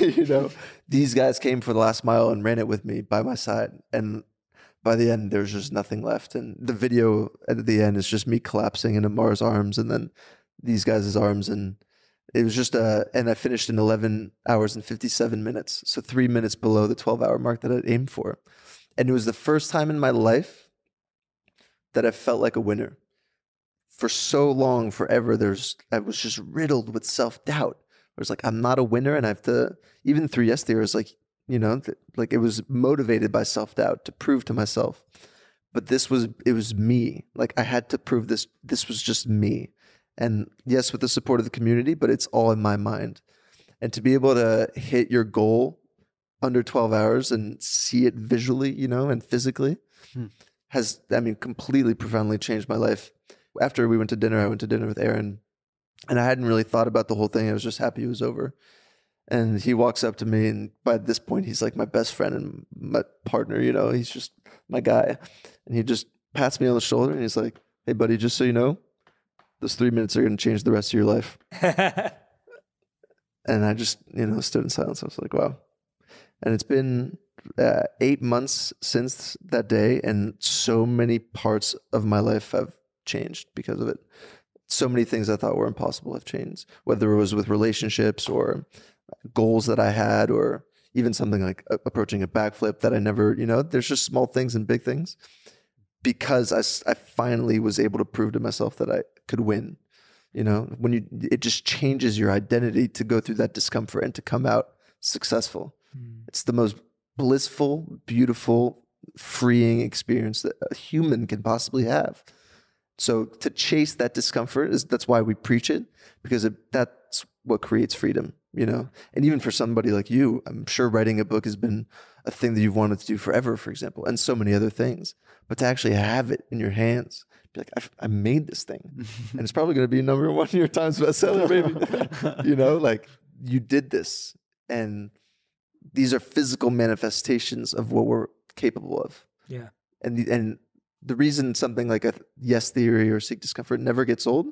you know, these guys came for the last mile and ran it with me by my side. And by the end, there's just nothing left. And the video at the end is just me collapsing into Mars' arms and then these guys' arms. And it was just and I finished in 11 hours and 57 minutes. So 3 minutes below the 12-hour mark that I'd aimed for. And it was the first time in my life that I felt like a winner. For so long, forever, I was just riddled with self-doubt. I was like, I'm not a winner. And I have to, even through Yes Theory, I was like, you know, like it was motivated by self-doubt to prove to myself. But it was me. Like I had to prove this. This was just me. And yes, with the support of the community, but it's all in my mind. And to be able to hit your goal under 12 hours and see it visually, you know, and physically has, I mean, completely profoundly changed my life. After we went to dinner, I went to dinner with Aaron and I hadn't really thought about the whole thing. I was just happy it was over. And he walks up to me, and by this point, he's like my best friend and my partner, you know, he's just my guy. And he just pats me on the shoulder, and he's like, hey, buddy, just so you know, those 3 minutes are going to change the rest of your life. And I just, you know, stood in silence. I was like, wow. And it's been 8 months since that day, and so many parts of my life have changed because of it. so many things I thought were impossible have changed, whether it was with relationships or goals that I had, or even something like approaching a backflip that I never, you know, there's just small things and big things, because I finally was able to prove to myself that I could win. You know, when you, it just changes your identity to go through that discomfort and to come out successful. It's the most blissful, beautiful, freeing experience that a human can possibly have. So to chase that discomfort is, that's why we preach it, because that's what creates freedom, you know? And even for somebody like you, I'm sure writing a book has been a thing that you've wanted to do forever, for example, and so many other things, but to actually have it in your hands, be like, I made this thing and it's probably going to be number one New York Times bestseller, baby. You know, like, you did this, and these are physical manifestations of what we're capable of. Yeah. And the reason something like a Yes Theory or Seek Discomfort never gets old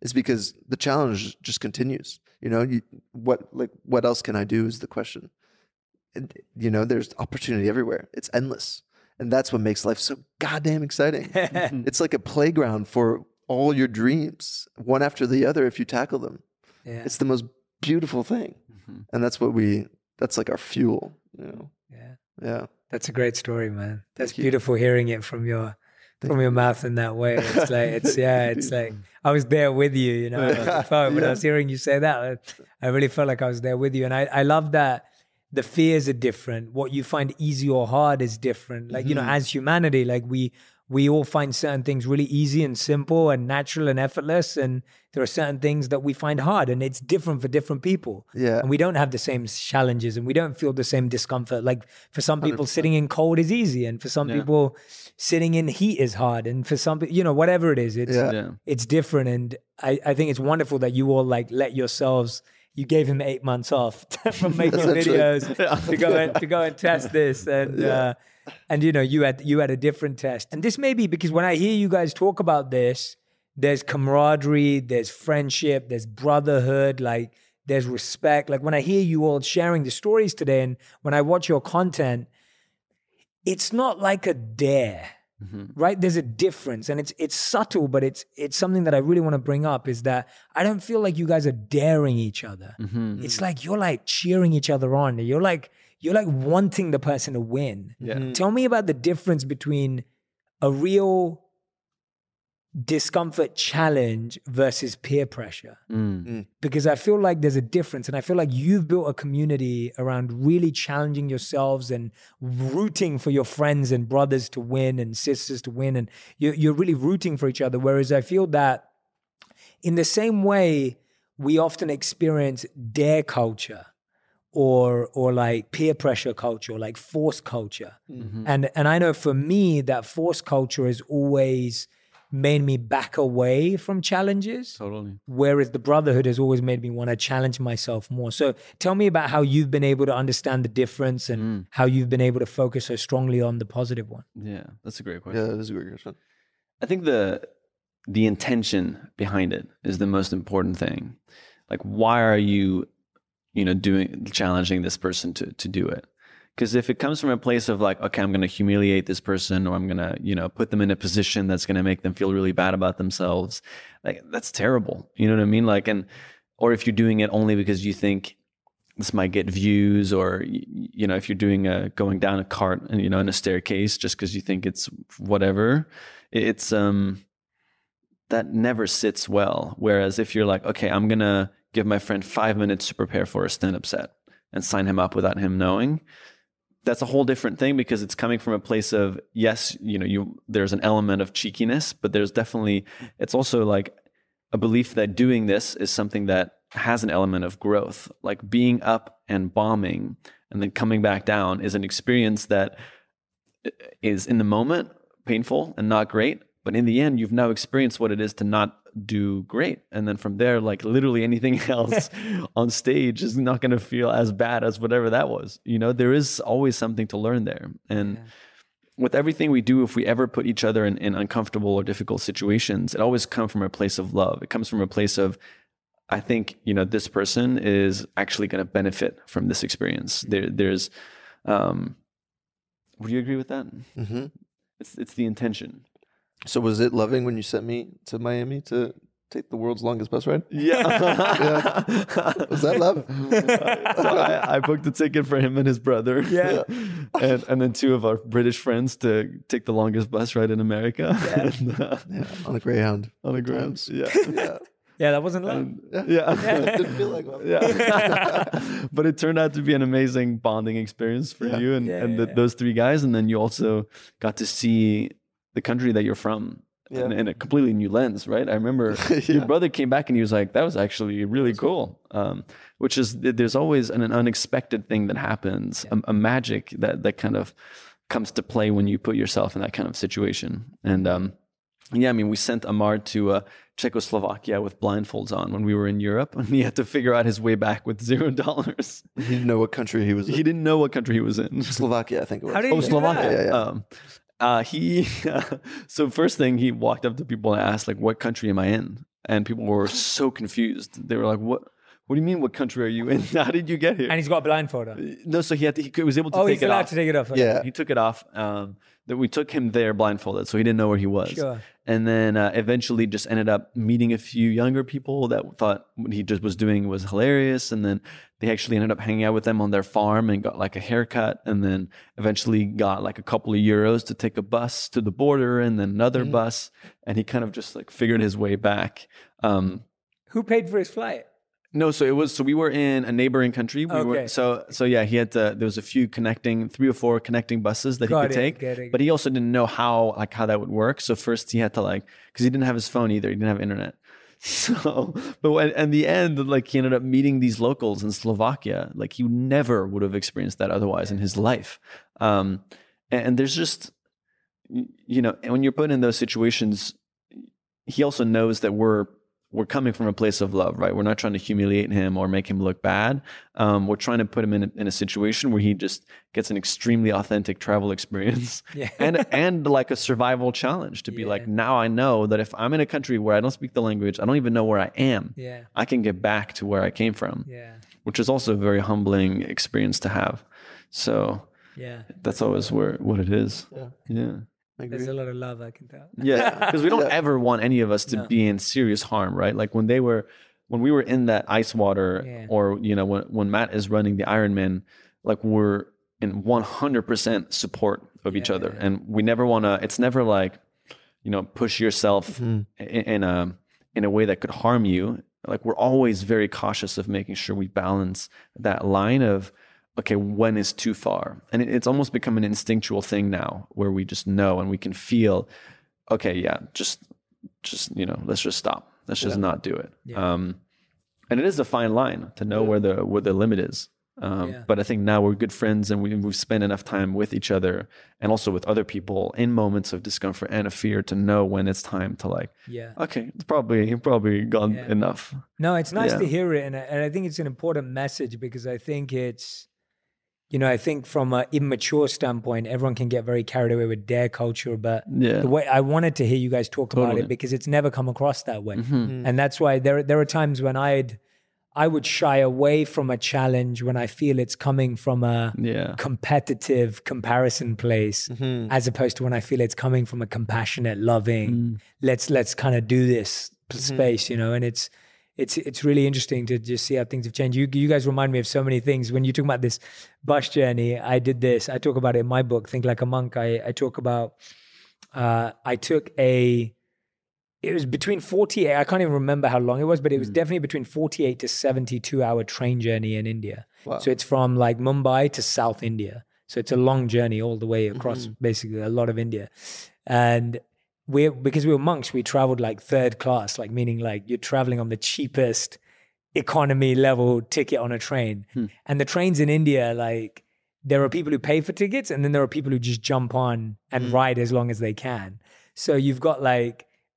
is because the challenge just continues. You know, what else can I do is the question. And, you know, there's opportunity everywhere. It's endless. And that's what makes life so goddamn exciting. It's like a playground for all your dreams, one after the other, if you tackle them. Yeah. It's the most beautiful thing. Mm-hmm. And that's what that's like our fuel, you know? Yeah. Yeah. That's a great story, man. That's beautiful hearing it from your mouth in that way. It's like, it's like I was there with you, you know, on the phone. When I was hearing you say that, I really felt like I was there with you. And I love that the fears are different. What you find easy or hard is different. Like, you know, as humanity, like we all find certain things really easy and simple and natural and effortless. And there are certain things that we find hard, and it's different for different people. Yeah. And we don't have the same challenges, and we don't feel the same discomfort. Like, for some people 100%. Sitting in cold is easy. And for some people sitting in heat is hard. And for some, you know, whatever it is, it's different. And I think it's wonderful that you all like let yourselves, you gave him 8 months off from making videos to go and test this. And, and you know, you had a different test. And this may be because when I hear you guys talk about this, there's camaraderie, there's friendship, there's brotherhood, like there's respect. Like when I hear you all sharing the stories today, and when I watch your content, it's not like a dare, right? There's a difference, and it's subtle, but it's something that I really want to bring up, is that I don't feel like you guys are daring each other. It's like, you're like cheering each other on. You're like wanting the person to win. Yeah. Tell me about the difference between a real discomfort challenge versus peer pressure. Because I feel like there's a difference, and I feel like you've built a community around really challenging yourselves and rooting for your friends and brothers to win and sisters to win. And you're really rooting for each other. Whereas I feel that in the same way, we often experience dare culture, or like peer pressure culture, or like force culture. And I know for me that force culture has always made me back away from challenges. Totally. Whereas the brotherhood has always made me want to challenge myself more. So tell me about how you've been able to understand the difference, and how you've been able to focus so strongly on the positive one. Yeah, that's a great question. Yeah, that is a great question. I think the intention behind it is the most important thing. Like, why are you know, challenging this person to do it? Because if it comes from a place of like, okay, I'm going to humiliate this person, or I'm going to, you know, put them in a position that's going to make them feel really bad about themselves, like, that's terrible. You know what I mean? Like, or if you're doing it only because you think this might get views, or, you know, if you're going down a cart and, you know, in a staircase just because you think it's whatever, it's, that never sits well. Whereas if you're like, okay, I'm going to give my friend 5 minutes to prepare for a stand-up set and sign him up without him knowing, that's a whole different thing, because it's coming from a place of, yes, you know, there's an element of cheekiness, but there's definitely, it's also like a belief that doing this is something that has an element of growth. Like, being up and bombing and then coming back down is an experience that is in the moment painful and not great, but in the end, you've now experienced what it is to not do great. And then from there, like, literally anything else on stage is not going to feel as bad as whatever that was. You know, there is always something to learn there. And with everything we do, if we ever put each other in uncomfortable or difficult situations, it always comes from a place of love. It comes from a place of, I think, you know, this person is actually going to benefit from this experience. There's, would you agree with that? It's the intention. So was it loving when you sent me to Miami to Take the world's longest bus ride? Yeah. Yeah. Was that love? So I booked a ticket for him and his brother. Yeah. And then two of our British friends to take the longest bus ride in America. Yeah. And, yeah. On a Greyhound. On a Greyhound. Yeah. Yeah. Yeah, that wasn't love. Yeah. Didn't feel like love. Yeah. But it turned out to be an amazing bonding experience for you and those three guys. And then you also got to see the country that you're from. Yeah. And a completely new lens, right? I remember your brother came back and he was like, that was actually really cool. Which is, there's always an unexpected thing that happens, a magic that kind of comes to play when you put yourself in that kind of situation. And yeah, I mean, we sent Amar to Czechoslovakia with blindfolds on when we were in Europe, and he had to figure out his way back with $0. He didn't know what country he was in. He didn't know what country he was in. Slovakia, I think it was. How did he do Slovakia. That? Yeah, yeah. So first thing, he walked up to people and asked, like, what country am I in? And people were so confused. They were like, what do you mean, what country are you in? How did you get here? And he's got a blindfold on. No, so he was able to take it off. Oh, he's allowed to take it off. Right? Yeah. He took it off. We took him there blindfolded, so he didn't know where he was. Sure. And then eventually just ended up meeting a few younger people that thought what he just was doing was hilarious. And then they actually ended up hanging out with them on their farm and got like a haircut. And then eventually got like a couple of euros to take a bus to the border and then another bus. And he kind of just like figured his way back. Who paid for his flight? No, so we were in a neighboring country. So he had to, there was a few three or four connecting buses that he could take. But he also didn't know how that would work. So first he had to because he didn't have his phone either. He didn't have internet. So, but in the end, he ended up meeting these locals in Slovakia. He never would have experienced that otherwise in his life. And there's just, when you're put in those situations, he also knows that we're coming from a place of love, right? We're not trying to humiliate him or make him look bad. We're trying to put him in a situation where he just gets an extremely authentic travel experience and like a survival challenge to be now I know that if I'm in a country where I don't speak the language, I don't even know where I am, I can get back to where I came from, which is also a very humbling experience to have. So that's always what it is. Yeah. There's a lot of love, I can tell. Yeah, because we don't ever want any of us to be in serious harm, right? Like when we were in that ice water, or when Matt is running the Ironman, we're in 100% support of each other, and we never want to. It's never push yourself in a way that could harm you. We're always very cautious of making sure we balance that line of, okay, when is too far? And it's almost become an instinctual thing now where we just know and we can feel, okay, just let's just stop. Let's just not do it. Yeah. And it is a fine line to know where the limit is. But I think now we're good friends and we've spent enough time with each other and also with other people in moments of discomfort and of fear to know when it's time to okay, it's probably gone enough. No, it's nice to hear it. And I think it's an important message because I think it's, I think from an immature standpoint, everyone can get very carried away with their culture. But the way I wanted to hear you guys talk about it because it's never come across that way. Mm-hmm. And that's why there are times when I would shy away from a challenge when I feel it's coming from a competitive comparison place, as opposed to when I feel it's coming from a compassionate, loving, let's kind of do this space, and it's really interesting to just see how things have changed. You guys remind me of so many things. When you talk about this bus journey, I did this. I talk about it in my book, Think Like a Monk. I talk about, it was between 48, I can't even remember how long it was, but it was definitely between 48 to 72 hour train journey in India. Wow. So it's from Mumbai to South India. So it's a long journey all the way across basically a lot of India. And because we were monks, we traveled third class, meaning you're traveling on the cheapest economy level ticket on a train. And the trains in India, there are people who pay for tickets and then there are people who just jump on and ride as long as they can. So you've got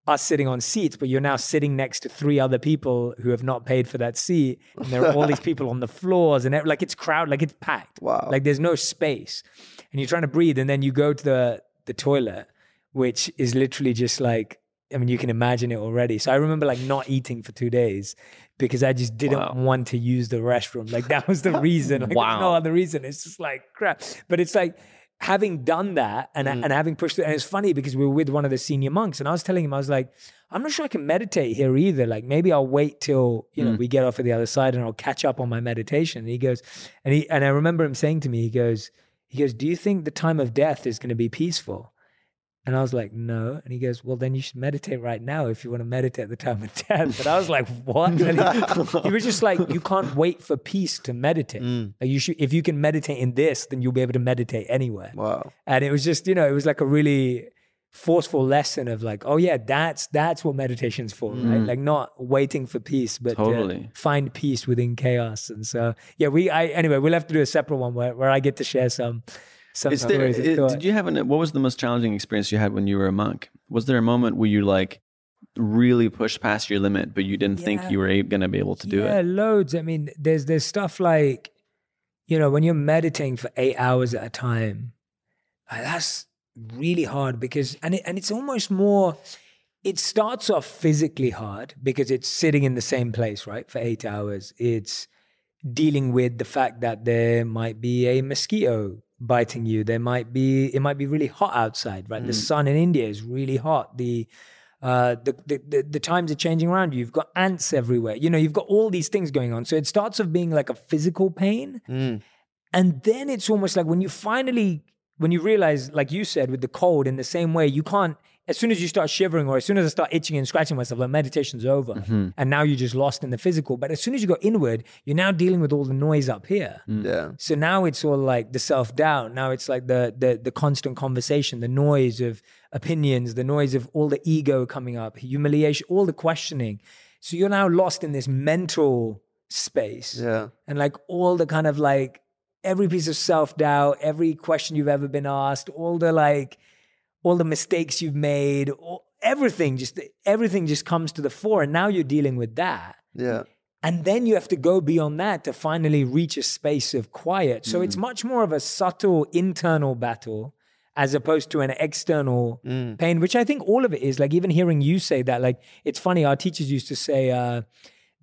us sitting on seats, but you're now sitting next to three other people who have not paid for that seat. And there are all these people on the floors and it's crowded, it's packed. Wow. There's no space and you're trying to breathe. And then you go to the toilet, which is literally just you can imagine it already. So I remember not eating for 2 days because I just didn't want to use the restroom. That was the reason. There's no other reason. It's just crap. But it's having done that and having pushed it, and it's funny because we were with one of the senior monks and I was telling him, I was like, I'm not sure I can meditate here either. Like maybe I'll wait till, you know, we get off of the other side and I'll catch up on my meditation. And he goes, and I remember him saying to me, he goes, do you think the time of death is going to be peaceful? And I was like, no. And he goes, well, then you should meditate right now if you want to meditate at the time of death. But I was like, what? He was just like, you can't wait for peace to meditate. Like you should, if you can meditate in this, then you'll be able to meditate anywhere. Wow. And it was just, you know, it was like a really forceful lesson of like, oh yeah, that's what meditation's for, right? Like not waiting for peace, but totally find peace within chaos. And so, yeah, anyway, we'll have to do a separate one where I get to share some stories. Did you have what was the most challenging experience you had when you were a monk? Was there a moment where you like really pushed past your limit, but you didn't think you were going to be able to do it? Yeah, loads. I mean, there's stuff like, you know, when you're meditating for 8 hours at a time, that's really hard because, and it's almost more, it starts off physically hard because it's sitting in the same place, right? For 8 hours, it's dealing with the fact that there might be a mosquito biting you. It might be really hot outside, right? The sun in India is really hot. The times are changing around you. You've got ants everywhere. You know, you've got all these things going on. So it starts off being like a physical pain. And then it's almost like when you realize, like you said, with the cold, in the same way, you can't, as soon as you start shivering or as soon as I start itching and scratching myself, like meditation's over. And now you're just lost in the physical. But as soon as you go inward, you're now dealing with all the noise up here. Yeah. So now it's all like the self-doubt. Now it's like the constant conversation, the noise of opinions, the noise of all the ego coming up, humiliation, all the questioning. So you're now lost in this mental space. Yeah. And like all the kind of like every piece of self-doubt, every question you've ever been asked, all the mistakes you've made, everything just comes to the fore. And now you're dealing with that. Yeah. And then you have to go beyond that to finally reach a space of quiet. So it's much more of a subtle internal battle as opposed to an external pain, which I think all of it is. Like even hearing you say that, like it's funny, our teachers used to say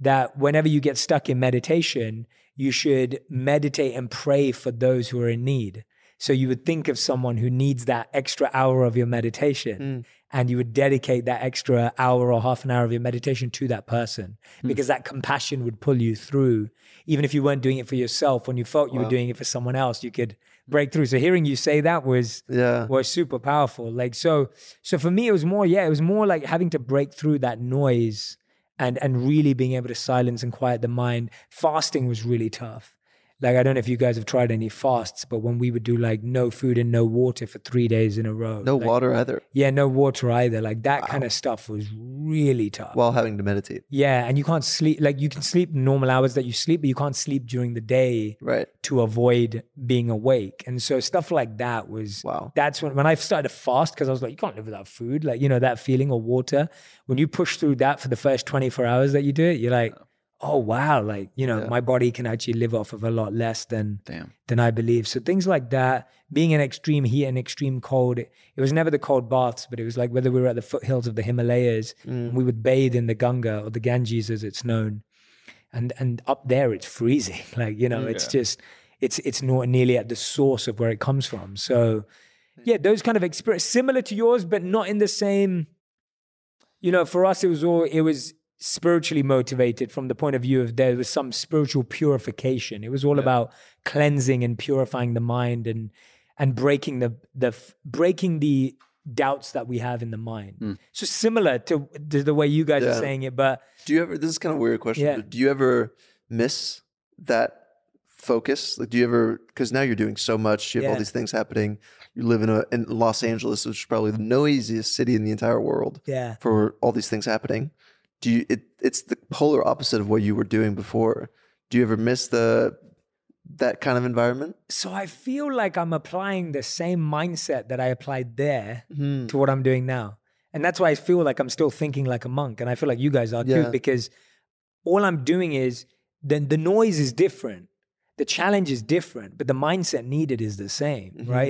that whenever you get stuck in meditation, you should meditate and pray for those who are in need. So you would think of someone who needs that extra hour of your meditation and you would dedicate that extra hour or half an hour of your meditation to that person because that compassion would pull you through. Even if you weren't doing it for yourself, when you felt you were doing it for someone else, you could break through. So hearing you say that was super powerful. Like, so for me, it was more like having to break through that noise and really being able to silence and quiet the mind. Fasting was really tough. Like, I don't know if you guys have tried any fasts, but when we would do like no food and no water for 3 days in a row. No water either. Yeah, no water either. Like that kind of stuff was really tough. While having to meditate. Yeah, and you can't sleep. Like you can sleep normal hours that you sleep, but you can't sleep during the day to avoid being awake. And so stuff like that was, that's when I started to fast because I was like, you can't live without food. Like, you know, that feeling or water. When you push through that for the first 24 hours that you do it, you're like, oh wow, like, you know, my body can actually live off of a lot less than I believe. So things like that, being in extreme heat and extreme cold, it was never the cold baths, but it was like whether we were at the foothills of the Himalayas, we would bathe in the Ganga or the Ganges as it's known. And up there it's freezing. Like, you know, it's just, it's not nearly at the source of where it comes from. So yeah, those kind of experiences, similar to yours, but not in the same, you know, for us it was spiritually motivated from the point of view of there was some spiritual purification. It was all about cleansing and purifying the mind and breaking the doubts that we have in the mind. So similar to the way you guys are saying it, but do you ever, this is kind of a weird question, but do you ever miss that focus? Like, do you ever, because now you're doing so much, you have all these things happening. You live in Los Angeles, which is probably the noisiest city in the entire world for all these things happening. Do you? It's the polar opposite of what you were doing before. Do you ever miss that kind of environment? So I feel like I'm applying the same mindset that I applied there to what I'm doing now. And that's why I feel like I'm still thinking like a monk. And I feel like you guys are too, because all I'm doing is, then the noise is different. The challenge is different, but the mindset needed is the same, right?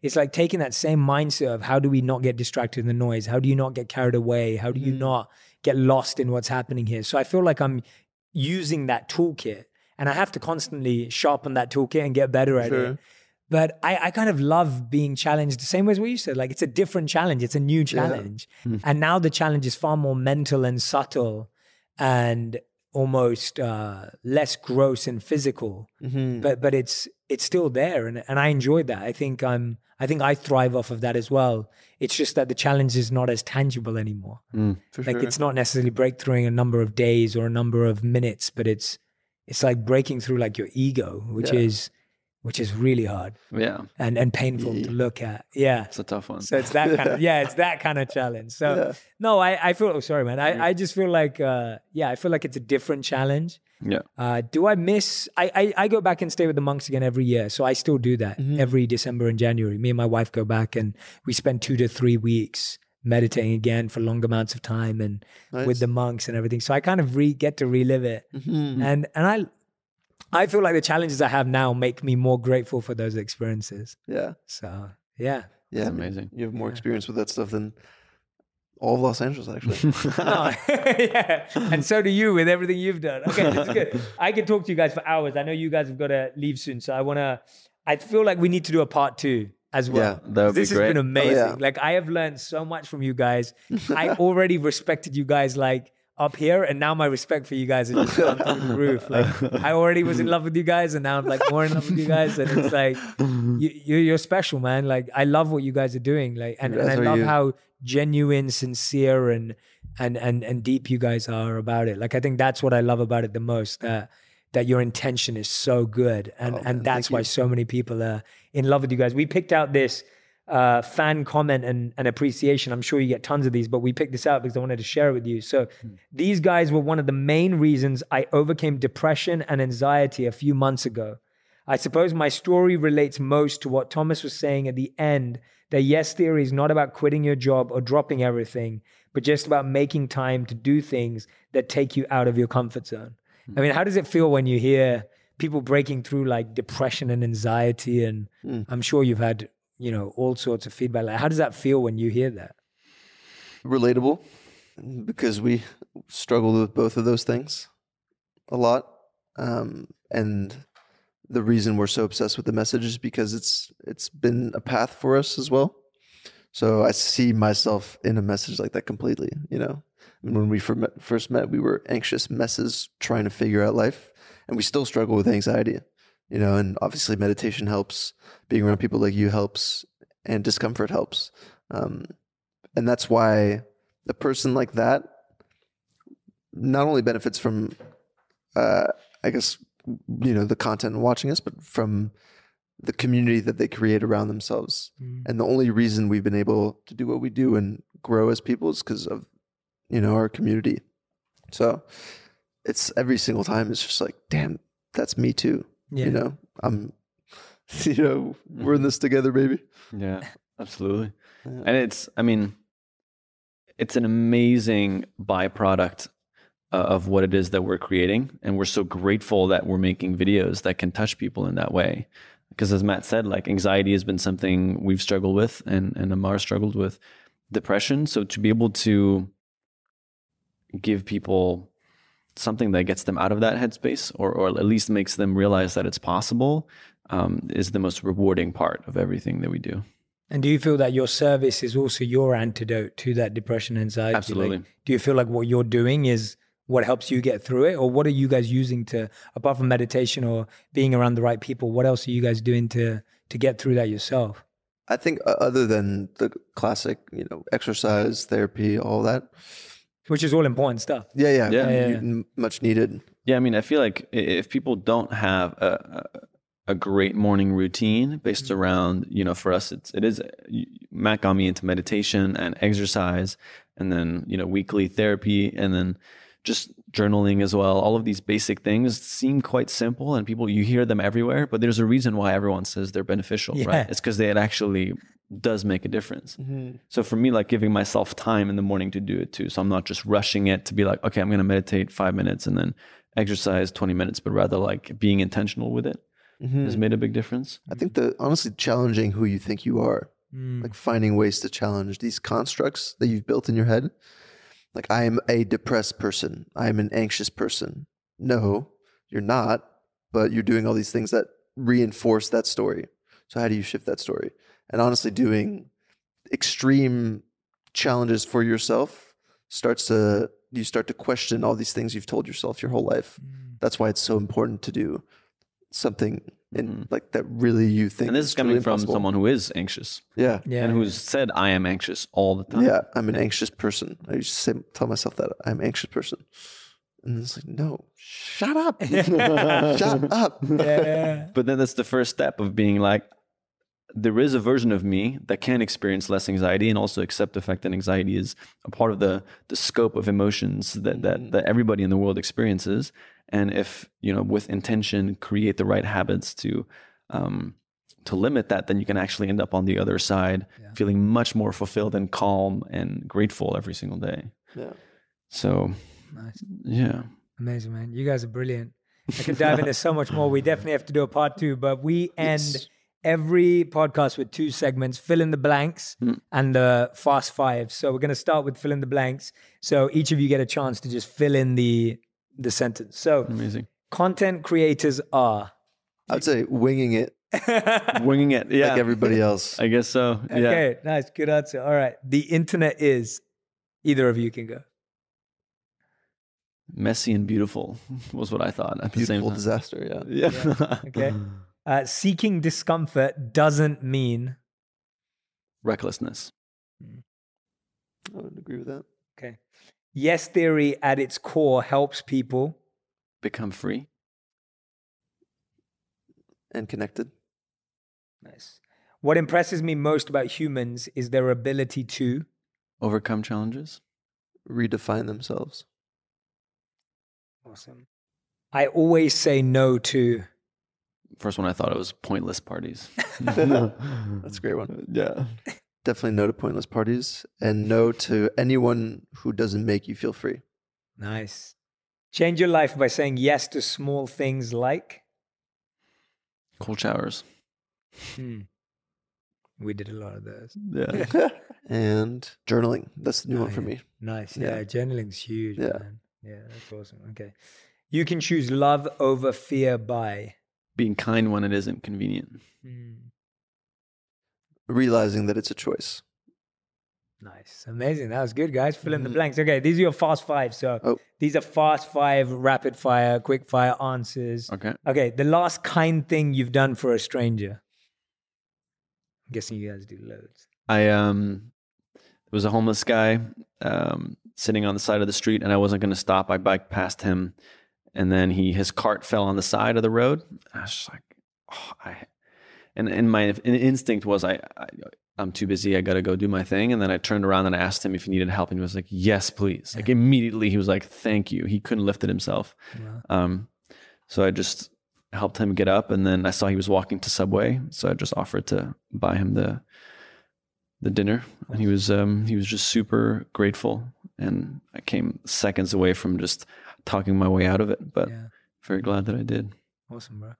It's like taking that same mindset of how do we not get distracted in the noise? How do you not get carried away? How do you not get lost in what's happening here? So I feel like I'm using that toolkit and I have to constantly sharpen that toolkit and get better at it. But I kind of love being challenged the same way as what you said. Like, it's a different challenge. It's a new challenge. Yeah. Mm-hmm. And now the challenge is far more mental and subtle and almost less gross and physical. Mm-hmm. But it's still there. And I enjoy that. I think I thrive off of that as well. It's just that the challenge is not as tangible anymore. It's not necessarily breakthroughing a number of days or a number of minutes, but it's like breaking through like your ego, which is really hard. Yeah. And painful to look at. Yeah. It's a tough one. So it's that kind of challenge. So no, I feel sorry, man. I just feel like I feel like it's a different challenge. Yeah. Do I miss I go back and stay with the monks again every year. So I still do that every December and January. Me and my wife go back and we spend 2 to 3 weeks meditating again for long amounts of time and with the monks and everything. So I kind of get to relive it. Mm-hmm. And I feel like the challenges I have now make me more grateful for those experiences. Yeah. So, yeah. That's amazing. You have more experience with that stuff than all of Los Angeles, actually. And so do you with everything you've done. Okay, that's good. I could talk to you guys for hours. I know you guys have got to leave soon. So I feel like we need to do a part two as well. Yeah, that would be great. This has been amazing. Oh, yeah. Like, I have learned so much from you guys. I already respected you guys, like, up here, and now my respect for you guys has just gone through the roof. Like, I already was in love with you guys, and now I'm like more in love with you guys. And it's like, you're special, man. Like, I love what you guys are doing. Like, and I love how genuine, sincere, and deep you guys are about it. Like, I think that's what I love about it the most. That your intention is so good, and that's why so many people are in love with you guys. We picked out this fan comment and appreciation. I'm sure you get tons of these, but we picked this out because I wanted to share it with you. So these guys were one of the main reasons I overcame depression and anxiety a few months ago. I suppose my story relates most to what Thomas was saying at the end, that Yes Theory is not about quitting your job or dropping everything, but just about making time to do things that take you out of your comfort zone. I mean, how does it feel when you hear people breaking through like depression and anxiety? And I'm sure you've had, all sorts of feedback. Like, how does that feel when you hear that? Relatable, because we struggled with both of those things a lot. And the reason we're so obsessed with the message is because it's been a path for us as well. So I see myself in a message like that completely, When we first met, we were anxious messes trying to figure out life, and we still struggle with anxiety. And obviously meditation helps, being around people like you helps, and discomfort helps. And that's why a person like that not only benefits from, the content and watching us, but from the community that they create around themselves. Mm. And the only reason we've been able to do what we do and grow as people is because of, our community. So it's every single time, it's just like, damn, that's me too. Yeah. We're in this together, baby. Yeah, absolutely. Yeah. And it's an amazing byproduct of what it is that we're creating. And we're so grateful that we're making videos that can touch people in that way. Because as Matt said, like, anxiety has been something we've struggled with, and Amar struggled with depression. So to be able to give people something that gets them out of that headspace, or at least makes them realize that it's possible, is the most rewarding part of everything that we do. And do you feel that your service is also your antidote to that depression and anxiety? Absolutely. Like, do you feel like what you're doing is what helps you get through it? Or what are you guys using to, apart from meditation or being around the right people, what else are you guys doing to get through that yourself? I think other than the classic, exercise, therapy, all that. Which is all important stuff. Yeah. Much needed. Yeah, I feel like if people don't have a great morning routine based around, for us, it is Matt got me into meditation and exercise, and then, weekly therapy, and then just journaling as well. All of these basic things seem quite simple, and you hear them everywhere, but there's a reason why everyone says they're beneficial, right? It's because they actually does make a difference. So for me, like, giving myself time in the morning to do it too. So I'm not just rushing it to be like, okay, I'm going to meditate 5 minutes and then exercise 20 minutes, but rather like being intentional with it has made a big difference. I think honestly challenging who you think you are, like finding ways to challenge these constructs that you've built in your head. Like, I am a depressed person. I am an anxious person. No, you're not, but you're doing all these things that reinforce that story. So how do you shift that story? And honestly, doing extreme challenges for yourself you start to question all these things you've told yourself your whole life. Mm. That's why it's so important to do something in like that really you think. And this is coming really from impossible. Someone who is anxious. Yeah. Yeah. And who's said, I am anxious all the time. Yeah. I'm an anxious person. I used to tell myself that I'm an anxious person. And it's like, no, shut up. Shut up. Yeah. But then that's the first step of being like, there is a version of me that can experience less anxiety and also accept the fact that anxiety is a part of the scope of emotions that everybody in the world experiences. And if, you know, with intention, create the right habits to limit that, then you can actually end up on the other side feeling much more fulfilled and calm and grateful every single day. Yeah. So, nice. Yeah. Amazing, man. You guys are brilliant. I could dive into so much more. We definitely have to do a part 2, but we end... Yes. Every podcast with 2 segments, fill in the blanks and the fast 5. So we're going to start with fill in the blanks. So each of you get a chance to just fill in the sentence. So amazing. Content creators are? I'd say winging it. Winging it, yeah. Like everybody else. I guess so, yeah. Okay, nice, good answer. All right, the internet is? Either of you can go. Messy and beautiful was what I thought at the same time. Beautiful disaster, yeah. Yeah. Yeah. Okay. Seeking discomfort doesn't mean recklessness. I would agree with that. Okay. Yes Theory at its core helps people become free and connected. Nice. What impresses me most about humans is their ability to overcome challenges, redefine themselves. Awesome. I always say no to. First one I thought it was pointless parties. No. That's a great one. Yeah. Definitely no to pointless parties and no to anyone who doesn't make you feel free. Nice. Change your life by saying yes to small things like? Cold showers. We did a lot of those. Yeah. And journaling. That's the new one for me. Nice. Yeah. Journaling's huge, man. Yeah, that's awesome. Okay. You can choose love over fear by? Being kind when it isn't convenient. Realizing that it's a choice. Nice. Amazing. That was good, guys. Fill in the blanks. Okay, these are your fast 5. So these are fast 5, rapid fire, quick fire answers. Okay, the last kind thing you've done for a stranger. I'm guessing you guys do loads. There was a homeless guy sitting on the side of the street and I wasn't going to stop. I biked past him. And then his cart fell on the side of the road. I was just like, and my instinct was, I'm too busy. I got to go do my thing. And then I turned around and I asked him if he needed help. And he was like, yes, please. Like immediately he was like, thank you. He couldn't lift it himself. Wow. So I just helped him get up. And then I saw he was walking to Subway. So I just offered to buy him the dinner. And he was just super grateful. And I came seconds away from just talking my way out of it, but very glad that I did. Awesome, bro.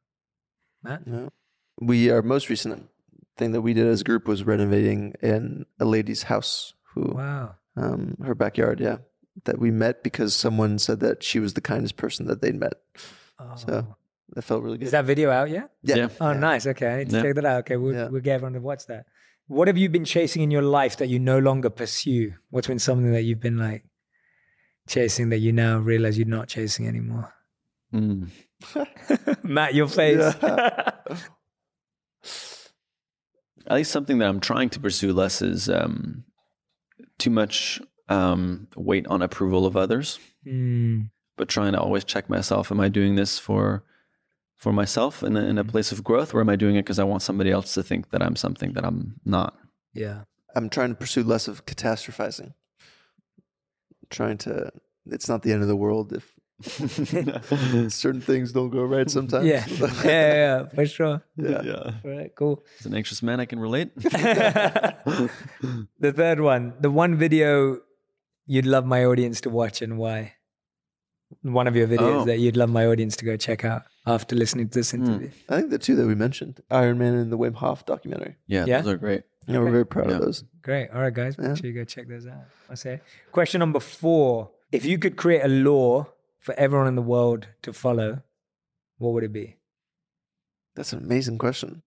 Matt? Yeah. Our most recent thing that we did as a group was renovating a lady's house her backyard, that we met because someone said that she was the kindest person that they'd met. Oh. So that felt really good. Is that video out yet? Yeah. Oh, nice. Okay. I need to check that out. Okay. We'll get everyone to watch that. What have you been chasing in your life that you no longer pursue? What's been something that you've been like, chasing that you now realize you're not chasing anymore? Matt, your face. Yeah. At least something that I'm trying to pursue less is too much weight on approval of others, but trying to always check myself. Am I doing this for myself in a place of growth, or am I doing it because I want somebody else to think that I'm something that I'm not? Yeah. I'm trying to pursue less of catastrophizing. It's not the end of the world if certain things don't go right sometimes. Yeah, for sure. Yeah. All right, cool. As an anxious man, I can relate. The third one, the one video you'd love my audience to watch and why. One of your videos that you'd love my audience to go check out after listening to this interview. I think the 2 that we mentioned, Iron Man and the Wim Hof documentary. Yeah, those are great. Yeah, we're very proud of those. Great. All right, guys. Make sure you go check those out. Question number 4. If you could create a law for everyone in the world to follow, what would it be? That's an amazing question.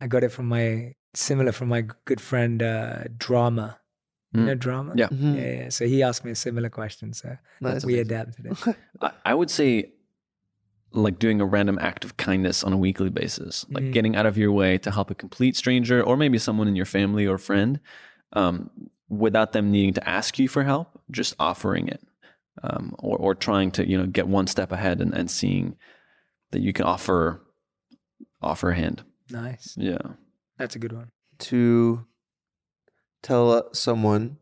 I got it from my good friend Drama. You know Drama? Yeah. Mm-hmm. Yeah. So he asked me a similar question. So we adapted it. I would say like doing a random act of kindness on a weekly basis, like getting out of your way to help a complete stranger or maybe someone in your family or friend without them needing to ask you for help, just offering it or trying to, you know, get one step ahead and seeing that you can offer a hand. Nice. Yeah. That's a good one. To tell someone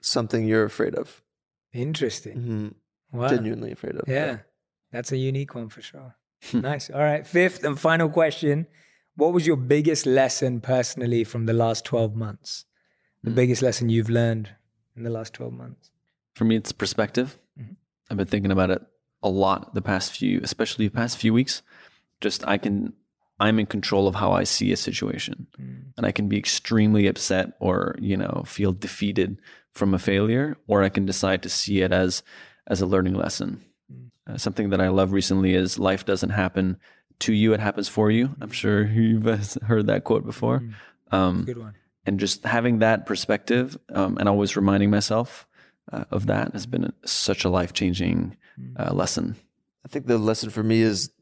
something you're afraid of. Interesting. Mm-hmm. Wow. Genuinely afraid of. Yeah. That's a unique one for sure. Nice. All right. Fifth and final question. What was your biggest lesson personally from the last 12 months? The biggest lesson you've learned in the last 12 months? For me, it's perspective. Mm-hmm. I've been thinking about it a lot especially the past few weeks. I'm in control of how I see a situation, and I can be extremely upset or, you know, feel defeated from a failure, or I can decide to see it as a learning lesson. Something that I love recently is life doesn't happen to you, it happens for you. I'm sure you've heard that quote before. Good one. And just having that perspective and always reminding myself of that has been such a life-changing lesson. I think the lesson for me is,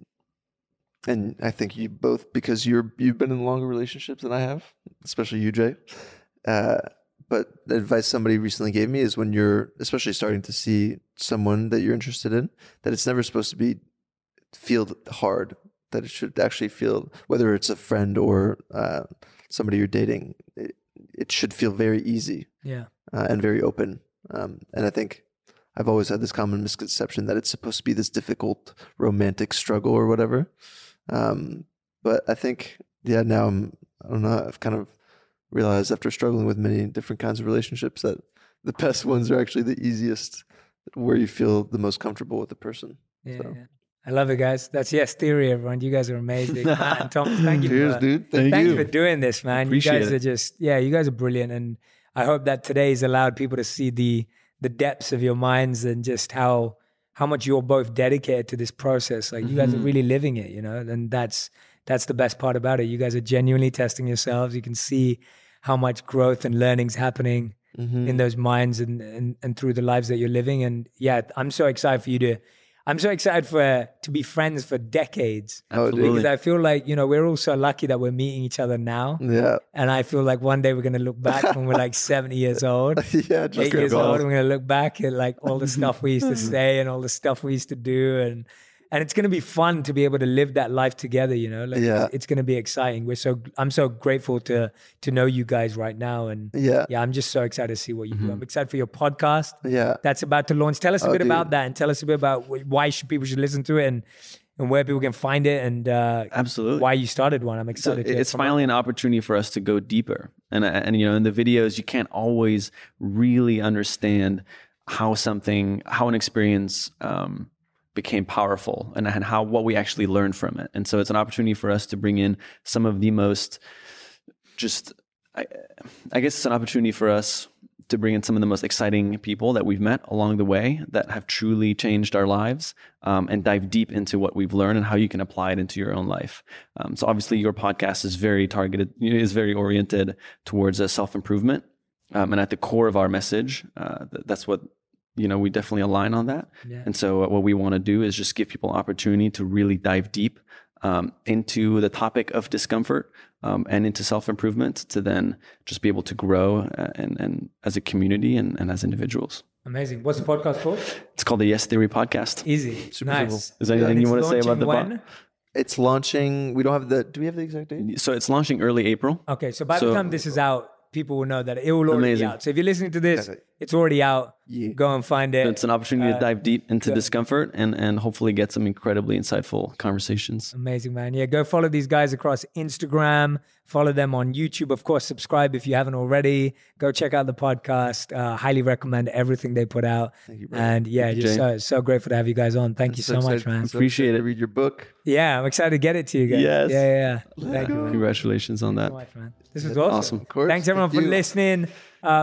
and I think you both, because you've been in longer relationships than I have, especially you, Jay. But the advice somebody recently gave me is when you're especially starting to see someone that you're interested in, that it's never supposed to feel hard, that it should actually feel, whether it's a friend or somebody you're dating, it should feel very easy and very open. And I think I've always had this common misconception that it's supposed to be this difficult romantic struggle or whatever. But I think, now I've kind of realized after struggling with many different kinds of relationships that the best ones are actually the easiest, where you feel the most comfortable with the person. Yeah, so. Yeah. I love it, guys. That's Yes Theory, everyone. You guys are amazing. Man, Thomas, thank you. Cheers, dude. Thank you for doing this, man. You guys are brilliant. And I hope that today's allowed people to see the depths of your minds and just how much you're both dedicated to this process. Like you guys are really living it, you know, and that's the best part about it. You guys are genuinely testing yourselves. You can see how much growth and learning's happening in those minds and through the lives that you're living. And yeah, I'm so excited to be friends for decades. Absolutely. Because I feel like, you know, we're all so lucky that we're meeting each other now. Yeah. And I feel like one day we're going to look back when we're like 70 years old. Yeah, just 8 years old. And we're going to look back at like all the stuff we used to say and all the stuff we used to do. And it's going to be fun to be able to live that life together, you know? Like it's going to be exciting. I'm so grateful to know you guys right now. And I'm just so excited to see what you do. I'm excited for your podcast. Yeah. That's about to launch. Tell us a bit about that and tell us a bit about why people should listen to it and where people can find it and absolutely why you started one. I'm excited. So it's finally an opportunity for us to go deeper. And you know, in the videos, you can't always really understand how an experience became powerful and how what we actually learn from it. And so it's an opportunity for us to bring in some of the most it's an opportunity for us to bring in some of the most exciting people that we've met along the way that have truly changed our lives and dive deep into what we've learned and how you can apply it into your own life. So obviously your podcast is very targeted, is very oriented towards self-improvement. And at the core of our message, that's what, you know, we definitely align on that. Yeah. And so what we want to do is just give people opportunity to really dive deep into the topic of discomfort and into self-improvement to then just be able to grow and as a community and as individuals. Amazing. What's the podcast called? It's called the Yes Theory Podcast. Easy. Super simple. Is there anything you want to say about the podcast? It's launching. Do we have the exact date? So it's launching early April. Okay. So by the time this is out, people will know that it will already be out. So if you're listening to this, it's already out. Yeah. Go and find it. So it's an opportunity to dive deep into discomfort and hopefully get some incredibly insightful conversations. Amazing, man. Yeah, go follow these guys across Instagram. Follow them on YouTube. Of course, subscribe if you haven't already. Go check out the podcast. Highly recommend everything they put out. Thank you, bro. And yeah, just so grateful to have you guys on. Thank you so much, man. Appreciate it. Read your book. Yeah, I'm excited to get it to you guys. Yes. Yeah. Thank you, man. Congratulations on that. Thank you so much, man. This was awesome. Of course. Thanks everyone for listening.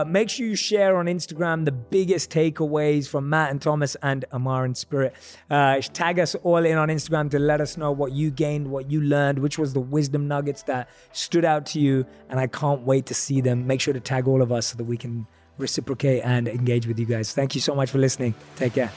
Make sure you share on Instagram the biggest takeaways from Matt and Thomas and Amar and Spirit. Tag us all in on Instagram to let us know what you gained, what you learned, which was the wisdom nuggets that stood out to you. And I can't wait to see them. Make sure to tag all of us so that we can reciprocate and engage with you guys. Thank you so much for listening. Take care.